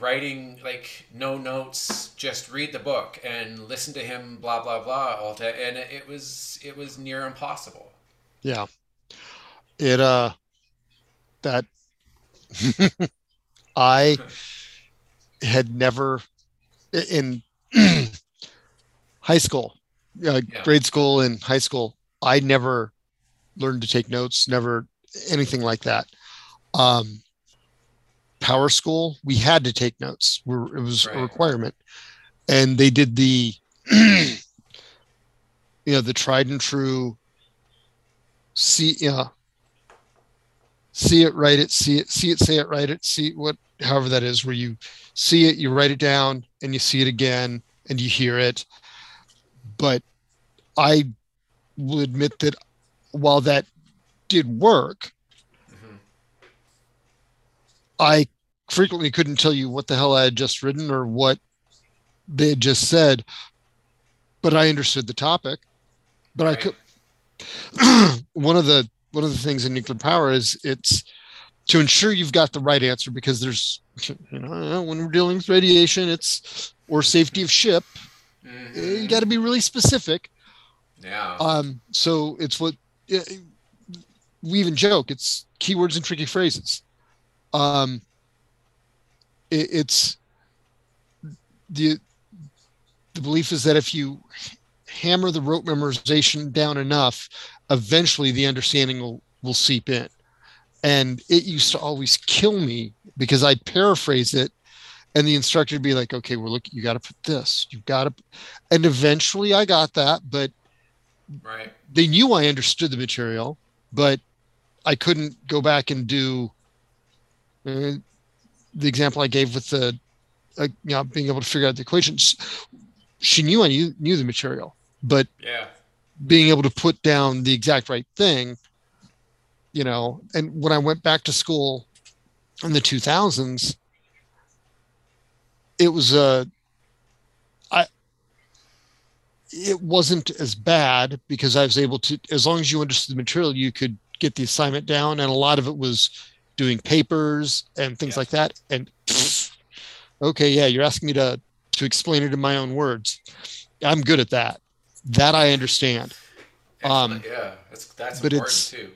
writing like no notes, just read the book and listen to him, blah blah blah, all day. And it was it was near impossible. Yeah, it uh, that I had never in high school, uh, yeah. grade school and high school, I never learned to take notes, never anything like that. Um, power school, we had to take notes. We're, it was right. a requirement. And they did the you know, the tried and true, see, you know, see it, write it, see it, see it, say it, write it, see what, however that is, where you see it, you write it down and you see it again and you hear it. But I will admit that while that did work, mm-hmm. I frequently couldn't tell you what the hell I had just written or what they had just said, but I understood the topic. But right. I could, one of the, one of the things in nuclear power is it's to ensure you've got the right answer, because there's, you know, when we're dealing with radiation, it's, or safety of ship, mm-hmm. you got to be really specific. Yeah. Um, so it's what it, we even joke, it's keywords and tricky phrases. Um, it, it's the, the belief is that if you hammer the rote memorization down enough, eventually the understanding will, will seep in. And it used to always kill me because I'd paraphrase it and the instructor would be like, okay, well, look, you got to put this, you've got to, and eventually I got that, but right. they knew I understood the material, but I couldn't go back and do uh, the example I gave with the, uh, you know, being able to figure out the equations. She knew I knew, knew the material, but yeah. being able to put down the exact right thing, you know, and when I went back to school in the two thousands, it was a, I, it wasn't as bad because I was able to, as long as you understood the material, you could get the assignment down. And a lot of it was doing papers and things yeah. like that. And okay, yeah, you're asking me to, to explain it in my own words. I'm good at that. That I understand. Um, yeah, that's, that's but important it's, too.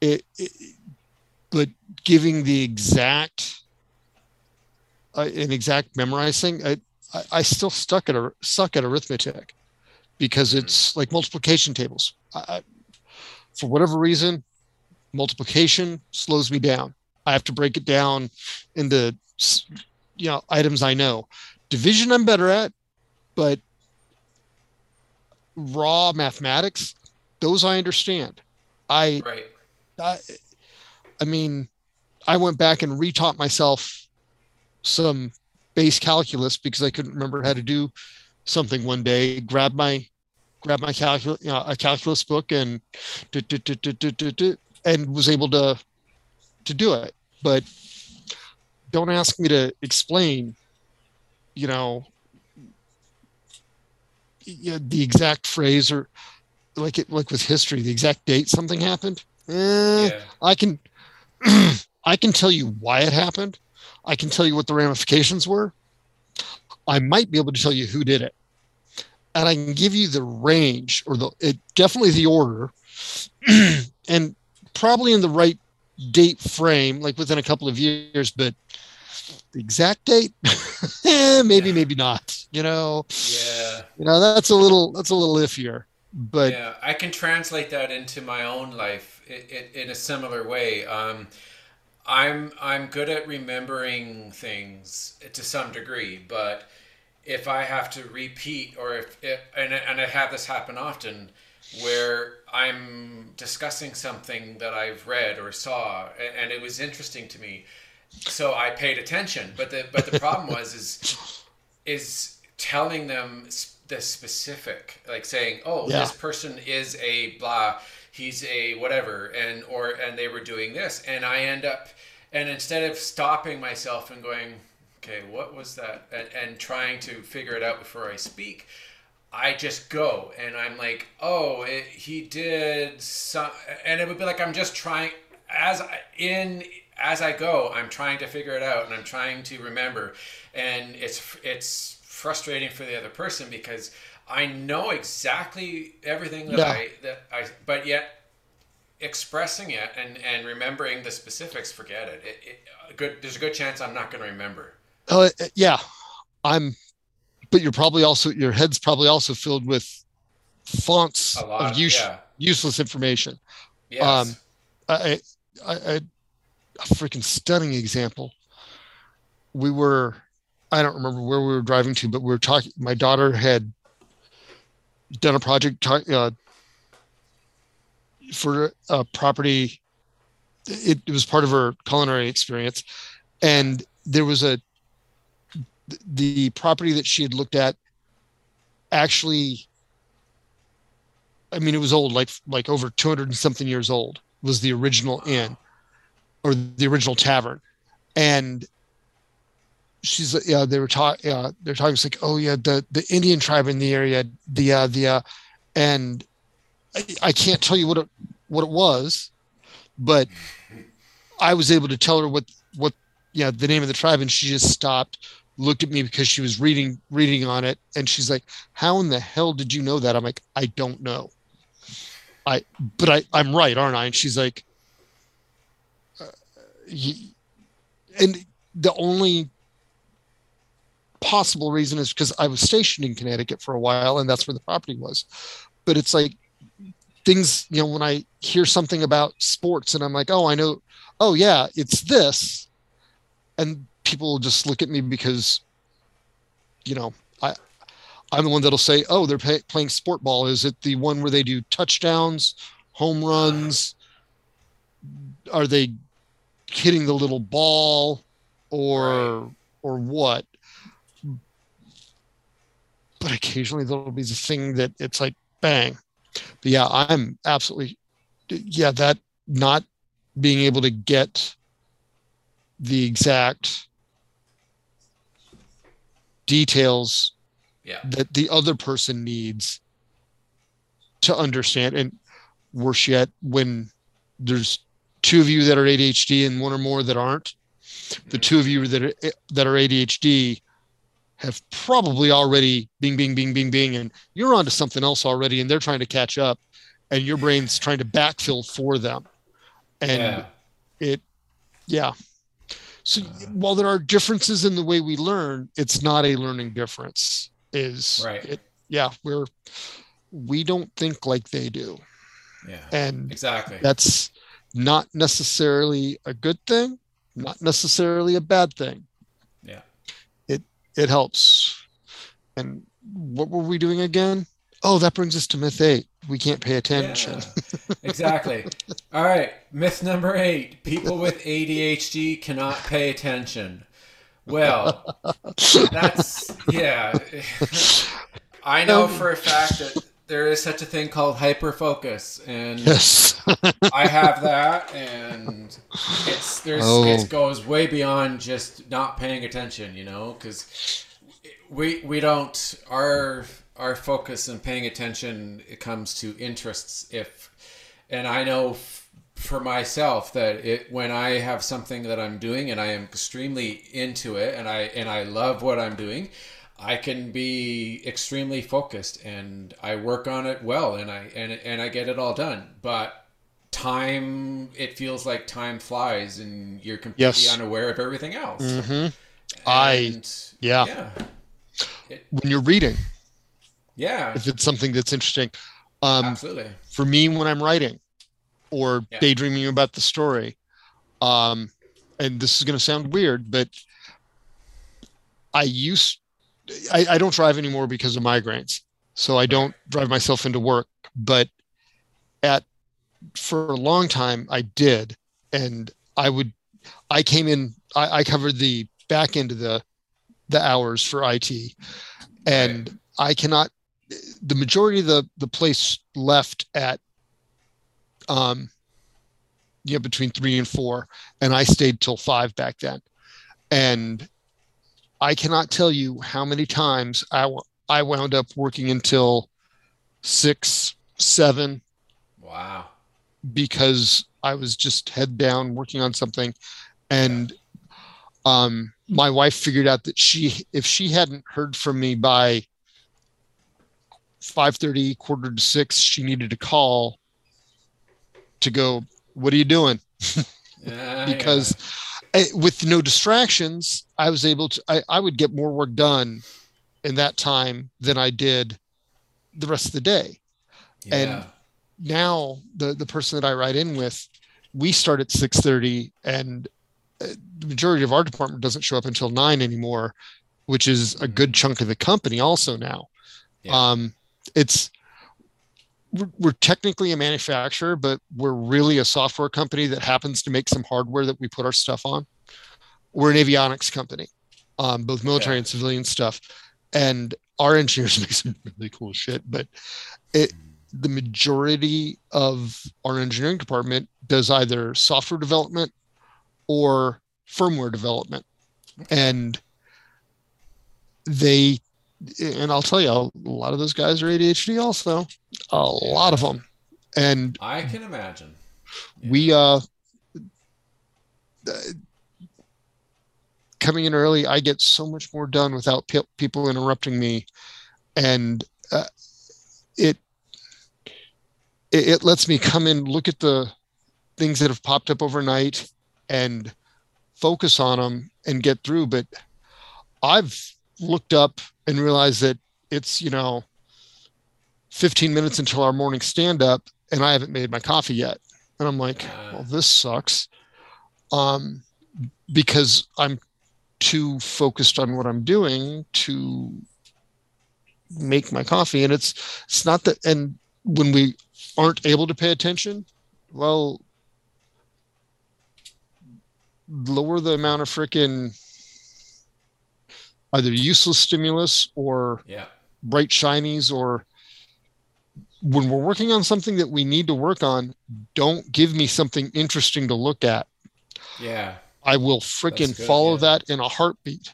It, it, but giving the exact, uh, an exact memorizing, I, I, I still stuck at a, suck at arithmetic because it's mm-hmm. like multiplication tables. I, I, for whatever reason, multiplication slows me down. I have to break it down into, you know, items I know. Division I'm better at, but raw mathematics, those I understand. I, right. I, I mean, I went back and retaught myself some base calculus because I couldn't remember how to do something one day. Grabbed my, grabbed my calculus, you know, a calculus book, and do, do, do, do, do, do, do, and was able to to do it. But don't ask me to explain, you know, the exact phrase, or like it, like with history, the exact date something happened. Eh, yeah. I can, I can tell you why it happened. I can tell you what the ramifications were. I might be able to tell you who did it, and I can give you the range, or the it, definitely the order, and probably in the right date frame, like within a couple of years. But the exact date, eh, maybe, yeah. maybe not. You know, yeah. You know, that's a little that's a little iffier. But yeah, I can translate that into my own life it, it, in a similar way. Um, I'm I'm good at remembering things to some degree, but if I have to repeat, or if it, and and I have this happen often, where I'm discussing something that I've read or saw, and, and it was interesting to me, so I paid attention. But the but the problem was is is telling them the specific, like saying, oh, yeah. this person is a blah, he's a whatever, and or and they were doing this, and I end up, and instead of stopping myself and going, okay, what was that, and, and trying to figure it out before I speak, I just go, and I'm like, oh, it, he did some, and it would be like I'm just trying as I, in as I go, I'm trying to figure it out, and I'm trying to remember, and it's it's. frustrating for the other person because I know exactly everything that yeah. I that I but yet expressing it and and remembering the specifics, forget it, it, it good there's a good chance I'm not going to remember. Oh uh, yeah I'm but you're probably also your head's probably also filled with fonts a lot of use, yeah. useless information. Yes. um I, I, I a freaking stunning example, we were I don't remember where we were driving to, but we were talking, my daughter had done a project uh, for a property. It, it was part of her culinary experience, and there was a the property that she had looked at actually, I mean, it was old, like like over two hundred and something years old was the original inn or the original tavern. And she's, yeah, they were talking, uh, they're talking, it's like, oh yeah, the, the Indian tribe in the area, the, uh, the, uh, and I, I can't tell you what it, what it was, but I was able to tell her what, what, yeah, the name of the tribe. And she just stopped, looked at me because she was reading, reading on it. And she's like, how in the hell did you know that? I'm like, I don't know. I, but I, I'm right, aren't I? And she's like, uh, he, and the only possible reason is because I was stationed in Connecticut for a while, and that's where the property was. But it's like things, you know, when I hear something about sports and I'm like, oh, I know. Oh yeah, it's this. And people will just look at me because, you know, I, I'm the one that'll say, oh, they're pay, playing sport ball. Is it the one where they do touchdowns, home runs? Are they hitting the little ball or, right. or what? But occasionally there'll be the thing that it's like, bang. But yeah, I'm absolutely, yeah, that not being able to get the exact details yeah. that the other person needs to understand. And worse yet, when there's two of you that are A D H D and one or more that aren't, the two of you that are, that are A D H D have probably already bing, bing, bing, bing, bing, and you're onto something else already, and they're trying to catch up, and your brain's trying to backfill for them. And yeah. it, yeah. So uh, while there are differences in the way we learn, it's not a learning difference. Is right. It, yeah, we're we don't think like they do. Yeah, and exactly. That's not necessarily a good thing, not necessarily a bad thing. Yeah, it it helps. And what were we doing again? Oh, that brings us to myth eight. We can't pay attention. Yeah, exactly. All right. Myth number eight. People with A D H D cannot pay attention. Well, that's, yeah. I know for a fact that there is such a thing called hyperfocus. And yes. I have that. And it's there's oh. it goes way beyond just not paying attention, you know, because we, we don't, our... our focus and paying attention, it comes to interests. If, and I know f- for myself that it, when I have something that I'm doing and I am extremely into it and I, and I love what I'm doing, I can be extremely focused and I work on it well and I, and, and I get it all done, but time, it feels like time flies and you're completely yes. unaware of everything else. Mm-hmm. And, I, yeah. yeah it, when you're reading, yeah. if it's something that's interesting. Um, Absolutely. For me, when I'm writing or yeah. daydreaming about the story, um, and this is going to sound weird, but I used, I, I don't drive anymore because of migraines. So I don't drive myself into work, but at, for a long time I did. And I would, I came in, I, I covered the back end of the, the hours for I T and right. I cannot, the majority of the, the place left at, um, yeah, between three and four, and I stayed till five back then. And I cannot tell you how many times I, I wound up working until six, seven. Wow. Because I was just head down working on something. And, um, my wife figured out that she, if she hadn't heard from me by five thirty, quarter to six, she needed a call to go, what are you doing? yeah, because yeah. I, with no distractions, I was able to, I, I would get more work done in that time than I did the rest of the day. Yeah. And now the, the person that I ride in with, we start at six thirty and the majority of our department doesn't show up until nine anymore, which is a good chunk of the company also now. Yeah. Um, it's we're technically a manufacturer, but we're really a software company that happens to make some hardware that we put our stuff on. We're an avionics company, um, both military yeah. and civilian stuff. And our engineers make some really cool shit, but it, the majority of our engineering department does either software development or firmware development. And they, and I'll tell you, a lot of those guys are A D H D also, a lot of them. And I can imagine. Yeah. We, uh, uh, coming in early, I get so much more done without pe- people interrupting me. And, uh, it, it, it lets me come in, look at the things that have popped up overnight and focus on them and get through. But I've looked up and realized that it's, you know, fifteen minutes until our morning stand up and I haven't made my coffee yet. And I'm like, well, this sucks. Um, because I'm too focused on what I'm doing to make my coffee. And it's, it's not that. And when we aren't able to pay attention, well, lower the amount of frickin' either useless stimulus or yeah. bright shinies, or when we're working on something that we need to work on, don't give me something interesting to look at. Yeah. I will frickin' good, follow yeah. that in a heartbeat.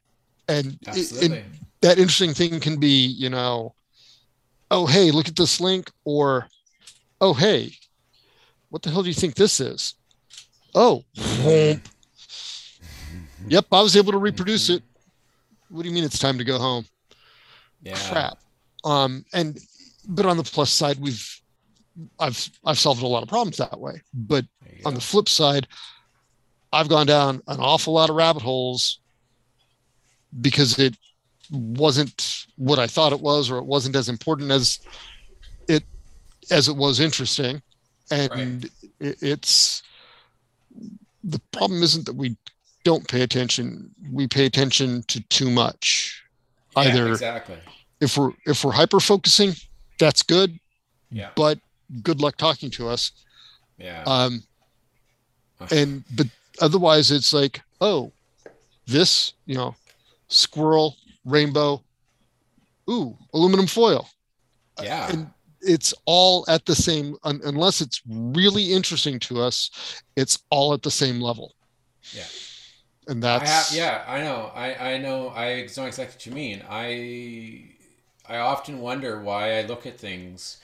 And, it, and that interesting thing can be, you know, oh, hey, look at this link, or, oh, hey, what the hell do you think this is? Oh, yep, I was able to reproduce it. What do you mean it's time to go home? Yeah. Crap. Um, and but on the plus side, we've I've I've solved a lot of problems that way. But on go. the flip side, I've gone down an awful lot of rabbit holes because it wasn't what I thought it was, or it wasn't as important as it as it was interesting. And right. it, it's the problem isn't that we don't pay attention. We pay attention to too much. Yeah, either exactly. if we're, if we're hyper-focusing, that's good. Yeah. But good luck talking to us. Yeah. Um, and, but otherwise it's like, oh, this, you know, squirrel, rainbow, ooh, aluminum foil. Yeah. And it's all at the same, un- unless it's really interesting to us, it's all at the same level. Yeah. And that's I have, yeah, I know. I, I know. I know exactly what you mean. I, I often wonder why I look at things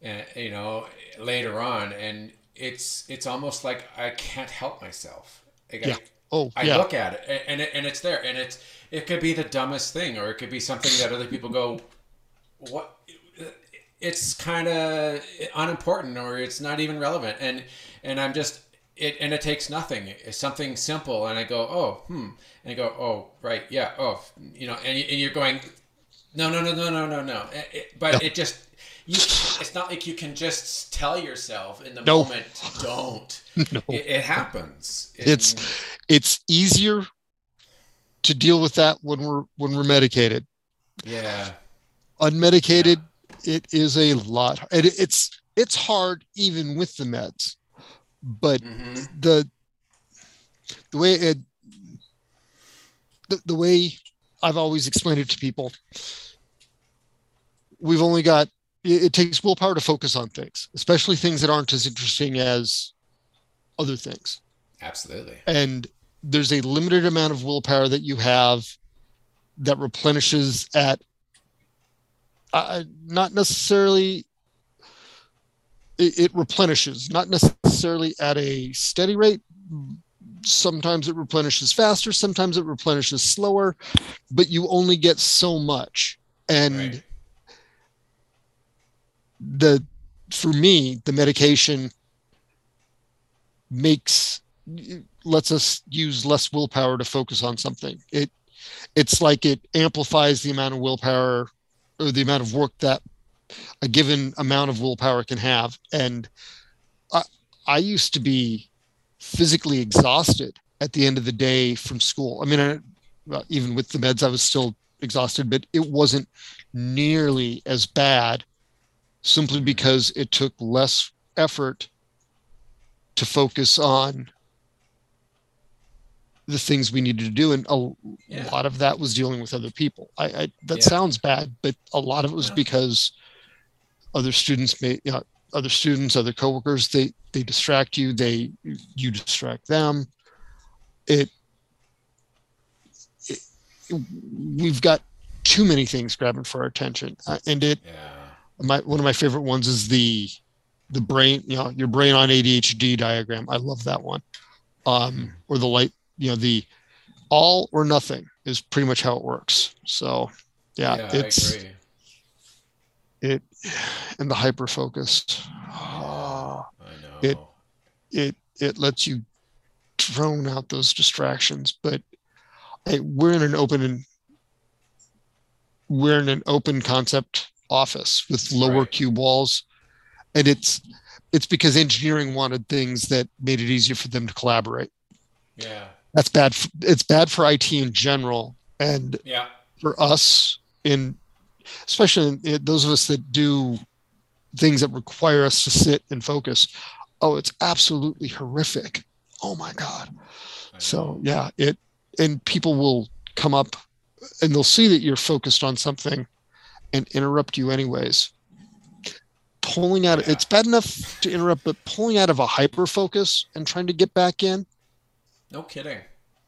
and, you know, later on, and it's, it's almost like I can't help myself. Like yeah. I, oh, I yeah. look at it and, and it, and it's there, and it's, it could be the dumbest thing, or it could be something that other people go, what, it's kind of unimportant, or it's not even relevant. And, and I'm just, it, and it takes nothing. It's something simple. And I go, oh, hmm. And I go, oh, right. Yeah. Oh, you know, and, and you're going, no, no, no, no, no, no, no. It, it, but no. it just, you, it's not like you can just tell yourself in the no. moment, don't. No. It, it happens. It, it's, it's easier to deal with that when we're, when we're medicated. Yeah. Unmedicated. Yeah. It is a lot. It, it's it's hard even with the meds, but mm-hmm. the the way it the, the way I've always explained it to people, we've only got it, it takes willpower to focus on things, especially things that aren't as interesting as other things. Absolutely. And there's a limited amount of willpower that you have that replenishes at. Uh, not necessarily, it, it replenishes, not necessarily at a steady rate. Sometimes it replenishes faster, sometimes it replenishes slower, but you only get so much. And right. the, for me, the medication makes, lets us use less willpower to focus on something. It, it's like it amplifies the amount of willpower or the amount of work that a given amount of willpower can have. And I, I used to be physically exhausted at the end of the day from school. I mean, I, well, even with the meds, I was still exhausted, but it wasn't nearly as bad simply because it took less effort to focus on the things we needed to do. And a yeah. lot of that was dealing with other people. I, I that yeah. sounds bad, but a lot of it was yeah. because other students may, you know, other students, other coworkers, they, they distract you. They, you distract them. It, it we've got too many things grabbing for our attention. Uh, and it, yeah. my, one of my favorite ones is the, the brain, you know, your brain on A D H D diagram. I love that one. Um, or the light, you know, the all or nothing is pretty much how it works. So yeah, yeah it's, I agree. It, and the hyper-focus, oh, I know. it, it, it lets you drone out those distractions, but hey, we're in an open and we're in an open concept office with lower right. cube walls. And it's, it's because engineering wanted things that made it easier for them to collaborate. Yeah. That's bad. For, it's bad for I T in general. And yeah. for us in, especially in, those of us that do things that require us to sit and focus. Oh, it's absolutely horrific. Oh my God. So yeah, it, and people will come up and they'll see that you're focused on something and interrupt you anyways. Pulling out, yeah. it's bad enough to interrupt, but pulling out of a hyper focus and trying to get back in. No kidding.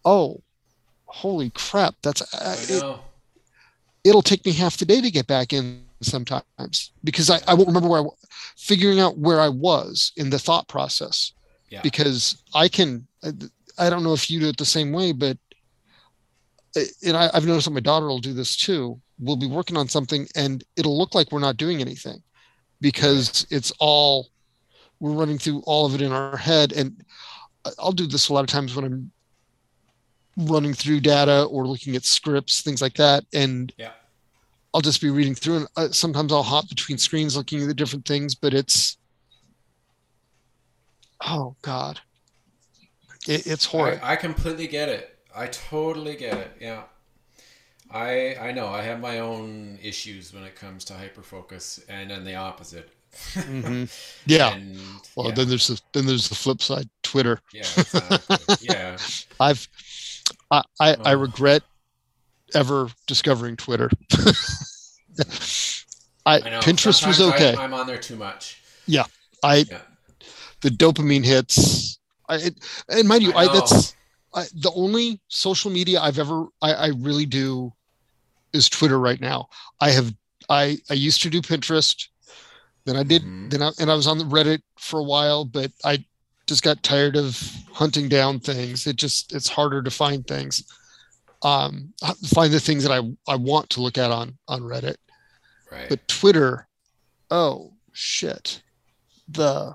Oh, holy crap. That's, I know. It, it'll take me half the day to get back in sometimes because I, I won't remember where I was, figuring out where I was in the thought process. Yeah. Because I can, I don't know if you do it the same way, but, and I, I've noticed that my daughter will do this too. We'll be working on something and it'll look like we're not doing anything because it's all, we're running through all of it in our head. And I'll do this a lot of times when I'm running through data or looking at scripts, things like that. And yeah. I'll just be reading through and uh, sometimes I'll hop between screens looking at the different things, but it's, oh God, it, it's horrible. I, I completely get it. I totally get it. Yeah. I, I know I have my own issues when it comes to hyperfocus and then the opposite. Mm-hmm. Yeah. And, well, yeah. then there's the, then there's the flip side, Twitter. Yeah. Exactly. Yeah. I've, I, I, oh. I regret ever discovering Twitter. I, I know. Pinterest Sometimes was okay. I, I'm on there too much. Yeah. I, yeah. the dopamine hits. I, it, and mind you, I, I that's I, the only social media I've ever, I, I really do is Twitter right now. I have, I, I used to do Pinterest. Then I did, mm-hmm. then I, and I was on the Reddit for a while, but I just got tired of hunting down things. It just, it's harder to find things, um, find the things that I, I want to look at on, on Reddit. Right. But Twitter, oh shit. The,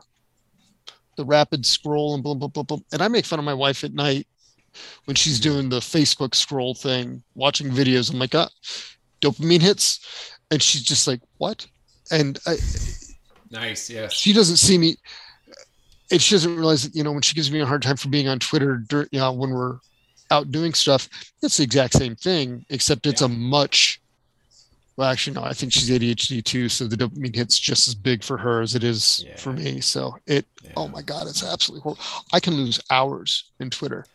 the rapid scroll and blah, blah, blah, blah. And I make fun of my wife at night when she's doing the Facebook scroll thing, watching videos. I'm like, ah, dopamine hits. And she's just like, what? And I, nice. Yeah. She doesn't see me. And she doesn't realize that, you know, when she gives me a hard time for being on Twitter, you know, when we're out doing stuff, it's the exact same thing, except it's yeah. a much, well, actually, no, I think she's A D H D too. So the dopamine hit's just as big for her as it is yeah. for me. So it, yeah. oh my God, it's absolutely horrible. I can lose hours in Twitter.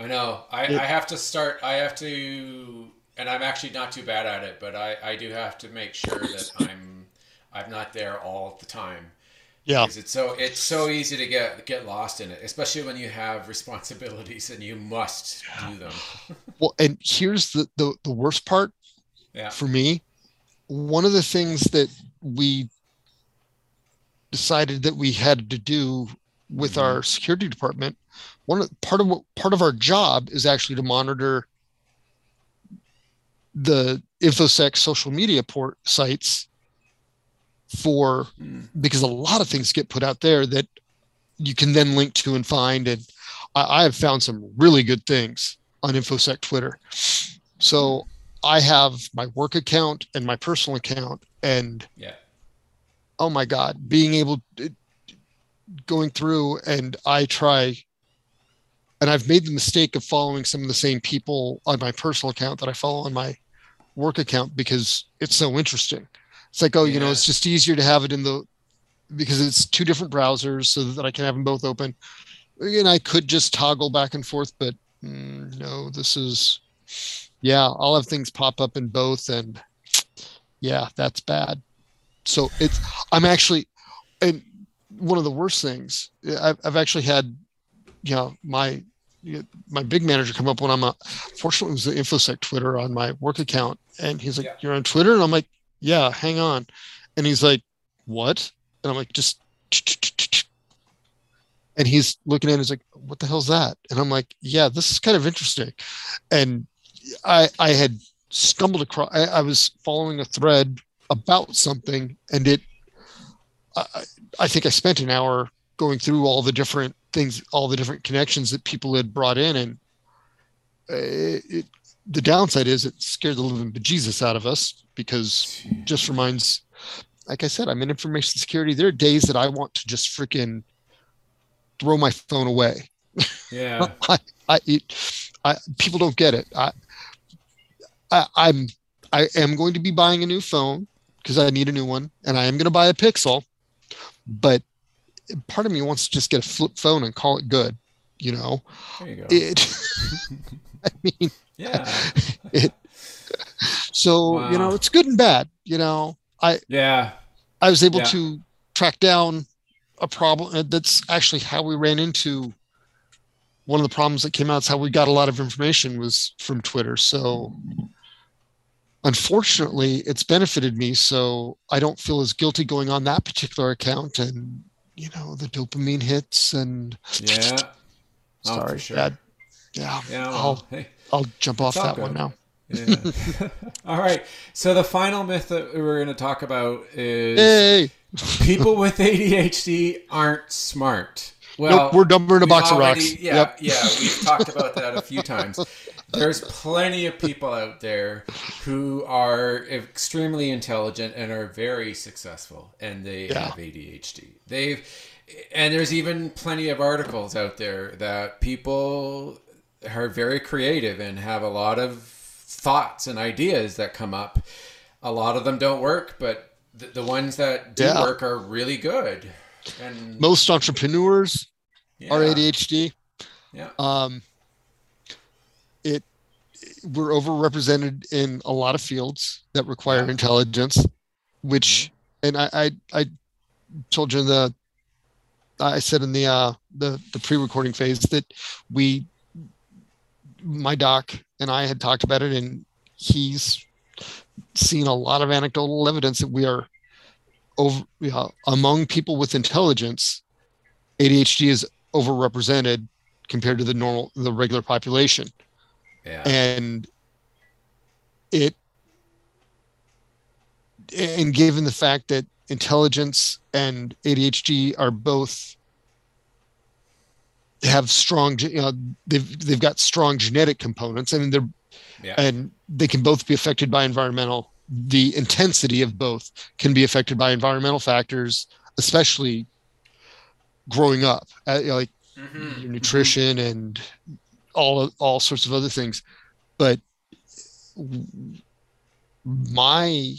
I know. I, it, I have to start, I have to, and I'm actually not too bad at it, but I, I do have to make sure that I'm, I'm not there all the time. Yeah. Because it's so, it's so easy to get, get lost in it, especially when you have responsibilities and you must yeah. do them. Well, and here's the, the, the worst part yeah. for me. One of the things that we decided that we had to do with mm-hmm. our security department, one of, part of what, part of our job is actually to monitor the InfoSec social media port sites for, mm. because a lot of things get put out there that you can then link to and find. And I, I have found some really good things on InfoSec Twitter. So I have my work account and my personal account, and yeah. oh my God, being able to, going through, and I try, and I've made the mistake of following some of the same people on my personal account that I follow on my work account because it's so interesting. It's like, oh, yeah. you know, it's just easier to have it in the, because it's two different browsers so that I can have them both open. And I could just toggle back and forth, but mm, no, this is, yeah, I'll have things pop up in both. And yeah, that's bad. So it's, I'm actually, and one of the worst things I've, I've actually had, you know, my, my big manager come up when I'm, a, fortunately it was the InfoSec Twitter on my work account. And he's like, yeah. you're on Twitter? And I'm like, yeah, hang on. And he's like, what? And I'm like, just, and he's looking at it and he's like, what the hell's that? And I'm like, yeah, this is kind of interesting. And I, I had stumbled across, I, I was following a thread about something, and it, I, I think I spent an hour going through all the different things, all the different connections that people had brought in. And it, it, the downside is it scared the living bejesus out of us, because it just reminds, like I said, I'm in information security. There are days that I want to just freaking throw my phone away. Yeah. I, I, it, I, people don't get it. I, I, I'm, I am going to be buying a new phone because I need a new one, and I am going to buy a Pixel, but part of me wants to just get a flip phone and call it good. You know, there you go. It, I mean, yeah. It, so, wow. you know, it's good and bad, you know, I, yeah, I was able yeah. to track down a problem. That's actually how we ran into one of the problems that came out. It's how we got a lot of information was from Twitter. So unfortunately it's benefited me. So I don't feel as guilty going on that particular account, and you know, the dopamine hits and yeah. Oh, sorry. For sure. Dad. Yeah. yeah well, I'll, hey, I'll jump off that good. one now. Yeah. All right. So the final myth that we're going to talk about is hey. people with A D H D aren't smart. Well, nope, we're dumber in a box already, of rocks. Yeah, yep. yeah. We've talked about that a few times. There's plenty of people out there who are extremely intelligent and are very successful, and they yeah. have A D H D. They've, and there's even plenty of articles out there that people are very creative and have a lot of thoughts and ideas that come up. A lot of them don't work, but th- the ones that do yeah. work are really good. And most entrepreneurs yeah. are A D H D. Yeah. Um, it, it we're overrepresented in a lot of fields that require yeah. intelligence, which, and I, I, I told you in the, I said in the, uh, the, the pre-recording phase that we, my doc and I had talked about it, and he's seen a lot of anecdotal evidence that we are over uh, among people with intelligence. A D H D is overrepresented compared to the normal, the regular population. Yeah. And it, and given the fact that intelligence and A D H D are both have strong, you know, they've, they've got strong genetic components, and they're, yeah. and they can both be affected by environmental, the intensity of both can be affected by environmental factors, especially growing up, uh, you know, like mm-hmm. your nutrition mm-hmm. and all, all sorts of other things. But my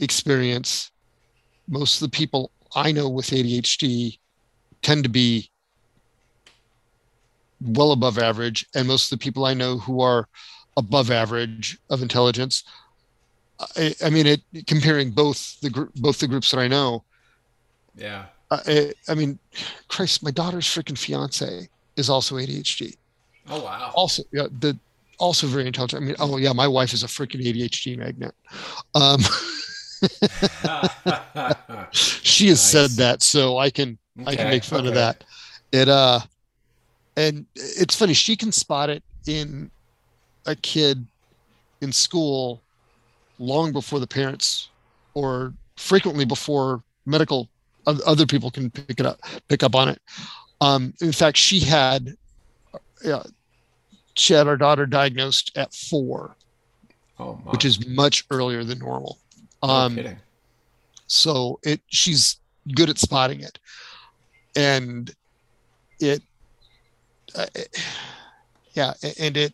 experience, most of the people I know with A D H D tend to be well above average, and most of the people I know who are above average of intelligence, I, I mean, it comparing both the group, both the groups that I know. Yeah. I, I mean, Christ, my daughter's freaking fiance is also A D H D. Oh wow. Also, yeah, the also very intelligent. I mean, oh yeah, my wife is a freaking A D H D magnet. Um, she has nice. said that, so I can okay. I can make fun okay. of that. It uh. And it's funny, she can spot it in a kid in school long before the parents, or frequently before medical, other people can pick it up, pick up on it. Um, in fact, she had, uh, she had our daughter diagnosed at four, oh, my. which is much earlier than normal. Um, no kidding. So it, she's good at spotting it, and it, Uh, yeah, and it,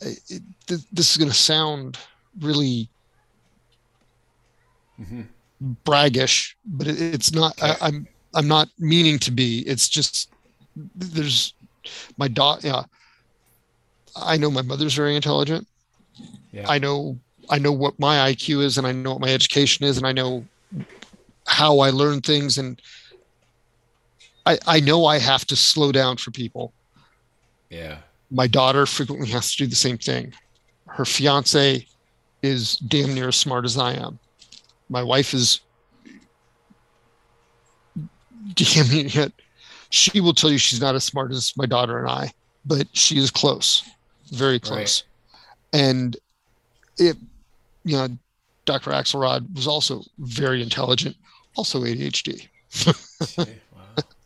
it, it this is going to sound really mm-hmm. braggish, but it, it's not, okay. I, I'm, I'm not meaning to be, it's just, there's my daughter. Yeah. I know my mother's very intelligent. Yeah. I know, I know what my I Q is, and I know what my education is, and I know how I learn things. And I, I know I have to slow down for people. Yeah. My daughter frequently has to do the same thing. Her fiance is damn near as smart as I am. My wife is damn near. She will tell you she's not as smart as my daughter and I, but she is close, very close. Right. And it, you know, Doctor Axelrod was also very intelligent, also A D H D. Wow.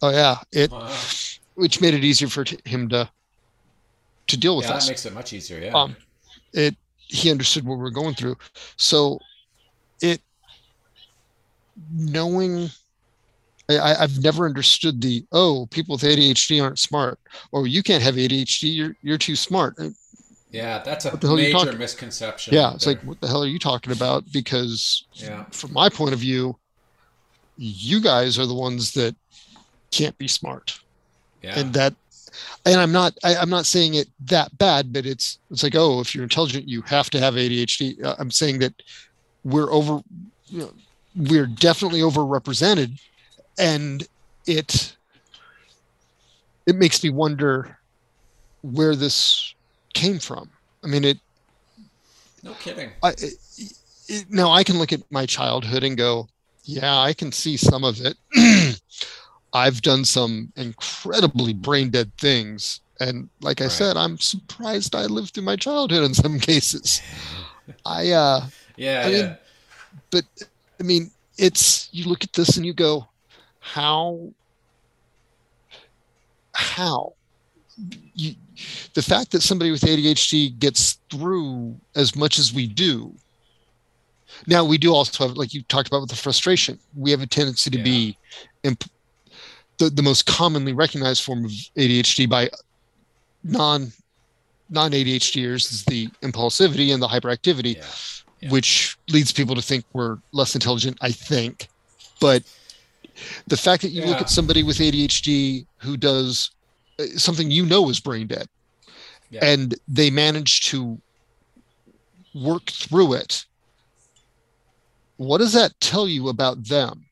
Oh yeah, it, wow. Which made it easier for t- him to to deal with yeah, us. That makes it much easier. Yeah, um, it he understood what we were going through. So it knowing, I, I've never understood the oh people with A D H D aren't smart, or you can't have A D H D, you're you're too smart. Yeah, that's a major misconception. Yeah, it's there. Like, what the hell are you talking about? Because yeah. from my point of view, you guys are the ones that can't be smart. Yeah. And that, and I'm not, I, I'm not saying it that bad, but it's, it's like, oh, if you're intelligent, you have to have A D H D. Uh, I'm saying that we're over, you know, we're definitely overrepresented, and it, it makes me wonder where this came from. I mean, it. No kidding. I, it, it, now I can look at my childhood and go, yeah, I can see some of it. I've done some incredibly brain dead things, and like I right. said, I'm surprised I lived through my childhood in some cases. I uh, yeah, I yeah. mean, but I mean, it's you look at this and you go, how, how. You, the fact that somebody with A D H D gets through as much as we do. Now we do also have, like you talked about with the frustration, we have a tendency to yeah. be imp- the, the most commonly recognized form of A D H D by non, non ADHDers is the impulsivity and the hyperactivity, yeah. Yeah. which leads people to think we're less intelligent, I think. But the fact that you yeah. look at somebody with A D H D who does something you know is brain dead, yeah. and they manage to work through it. What does that tell you about them?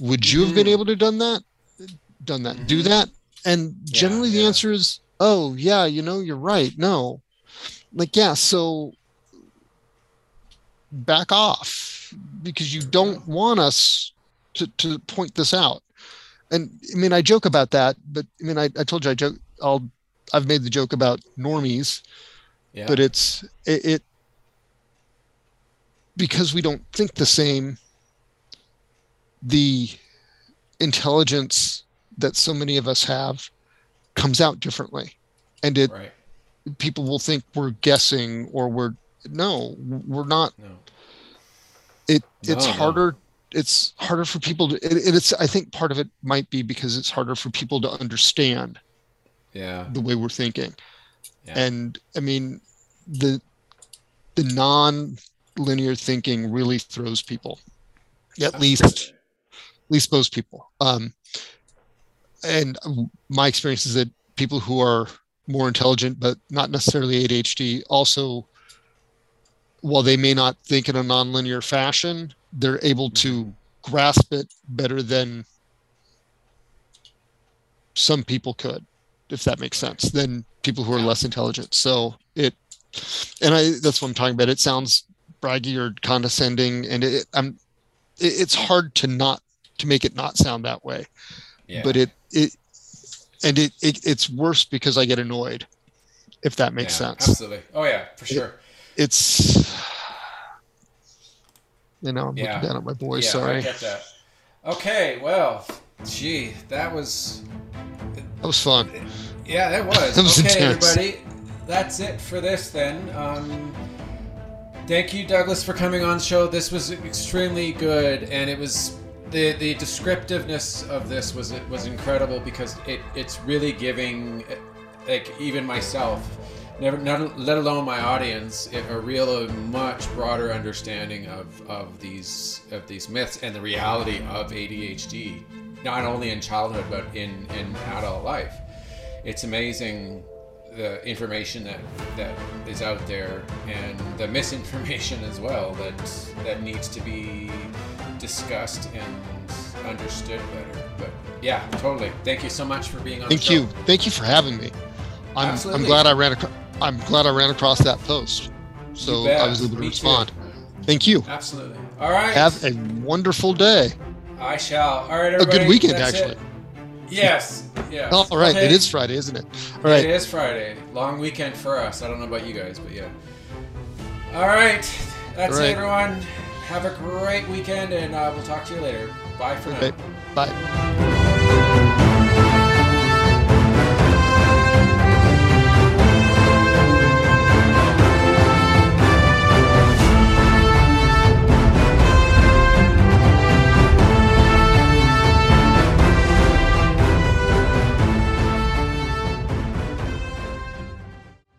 Would you mm. have been able to have done that, done that, mm. do that? And yeah, generally, the yeah. answer is, "Oh, yeah, you know, you're right." No, like, yeah, so back off because you don't want us to, to point this out. And I mean, I joke about that, but I mean, I, I told you I joke. I'll, I've made the joke about normies, yeah. but it's it, it because we don't think the same. The intelligence that so many of us have comes out differently, and it right. people will think we're guessing or we're no, we're not. No. It it's no, harder. No. It's harder for people to, and it's, I think part of it might be because it's harder for people to understand yeah. the way we're thinking. Yeah. And I mean, the, the non-linear thinking really throws people, at least, at least most people. Um, and my experience is that people who are more intelligent, but not necessarily A D H D also, while they may not think in a non-linear fashion, they're able to grasp it better than some people could, if that makes sense, than people who are less intelligent. So it, and I, that's what I'm talking about. It sounds braggy or condescending, and it, I'm, it, it's hard to not, to make it not sound that way, yeah. but it, it, and it, it, it's worse because I get annoyed, if that makes yeah, sense. Absolutely. Oh yeah, for sure. It, it's, You know, I'm yeah. looking down at my boy, yeah, sorry. I get that. Okay, well, gee, that was... That was fun. Yeah, that was. That was okay, intense. Everybody, that's it for this then. Um, thank you, Douglas, for coming on the show. This was extremely good, and it was... The, the descriptiveness of this was was incredible because it, it's really giving, like, even myself... never, not, let alone my audience, a real, a much broader understanding of, of these of these myths and the reality of A D H D, not only in childhood but in, in adult life. It's amazing the information that that is out there, and the misinformation as well that that needs to be discussed and understood better. But yeah, totally. Thank you so much for being on. Thank the you. Show. Thank you for having me. I'm Absolutely. I'm glad I ran. Ac- I'm glad I ran across that post, so I was able to Me respond. Too. Thank you. Absolutely. All right. Have a wonderful day. I shall. All right, everybody. A good weekend, That's actually. It. Yes. Yeah. Oh, all right. Okay. It is Friday, isn't it? All right. It is Friday. Long weekend for us. I don't know about you guys, but yeah. All right. That's all right. It, everyone. Have a great weekend, and uh, we'll talk to you later. Bye for okay. now. Bye.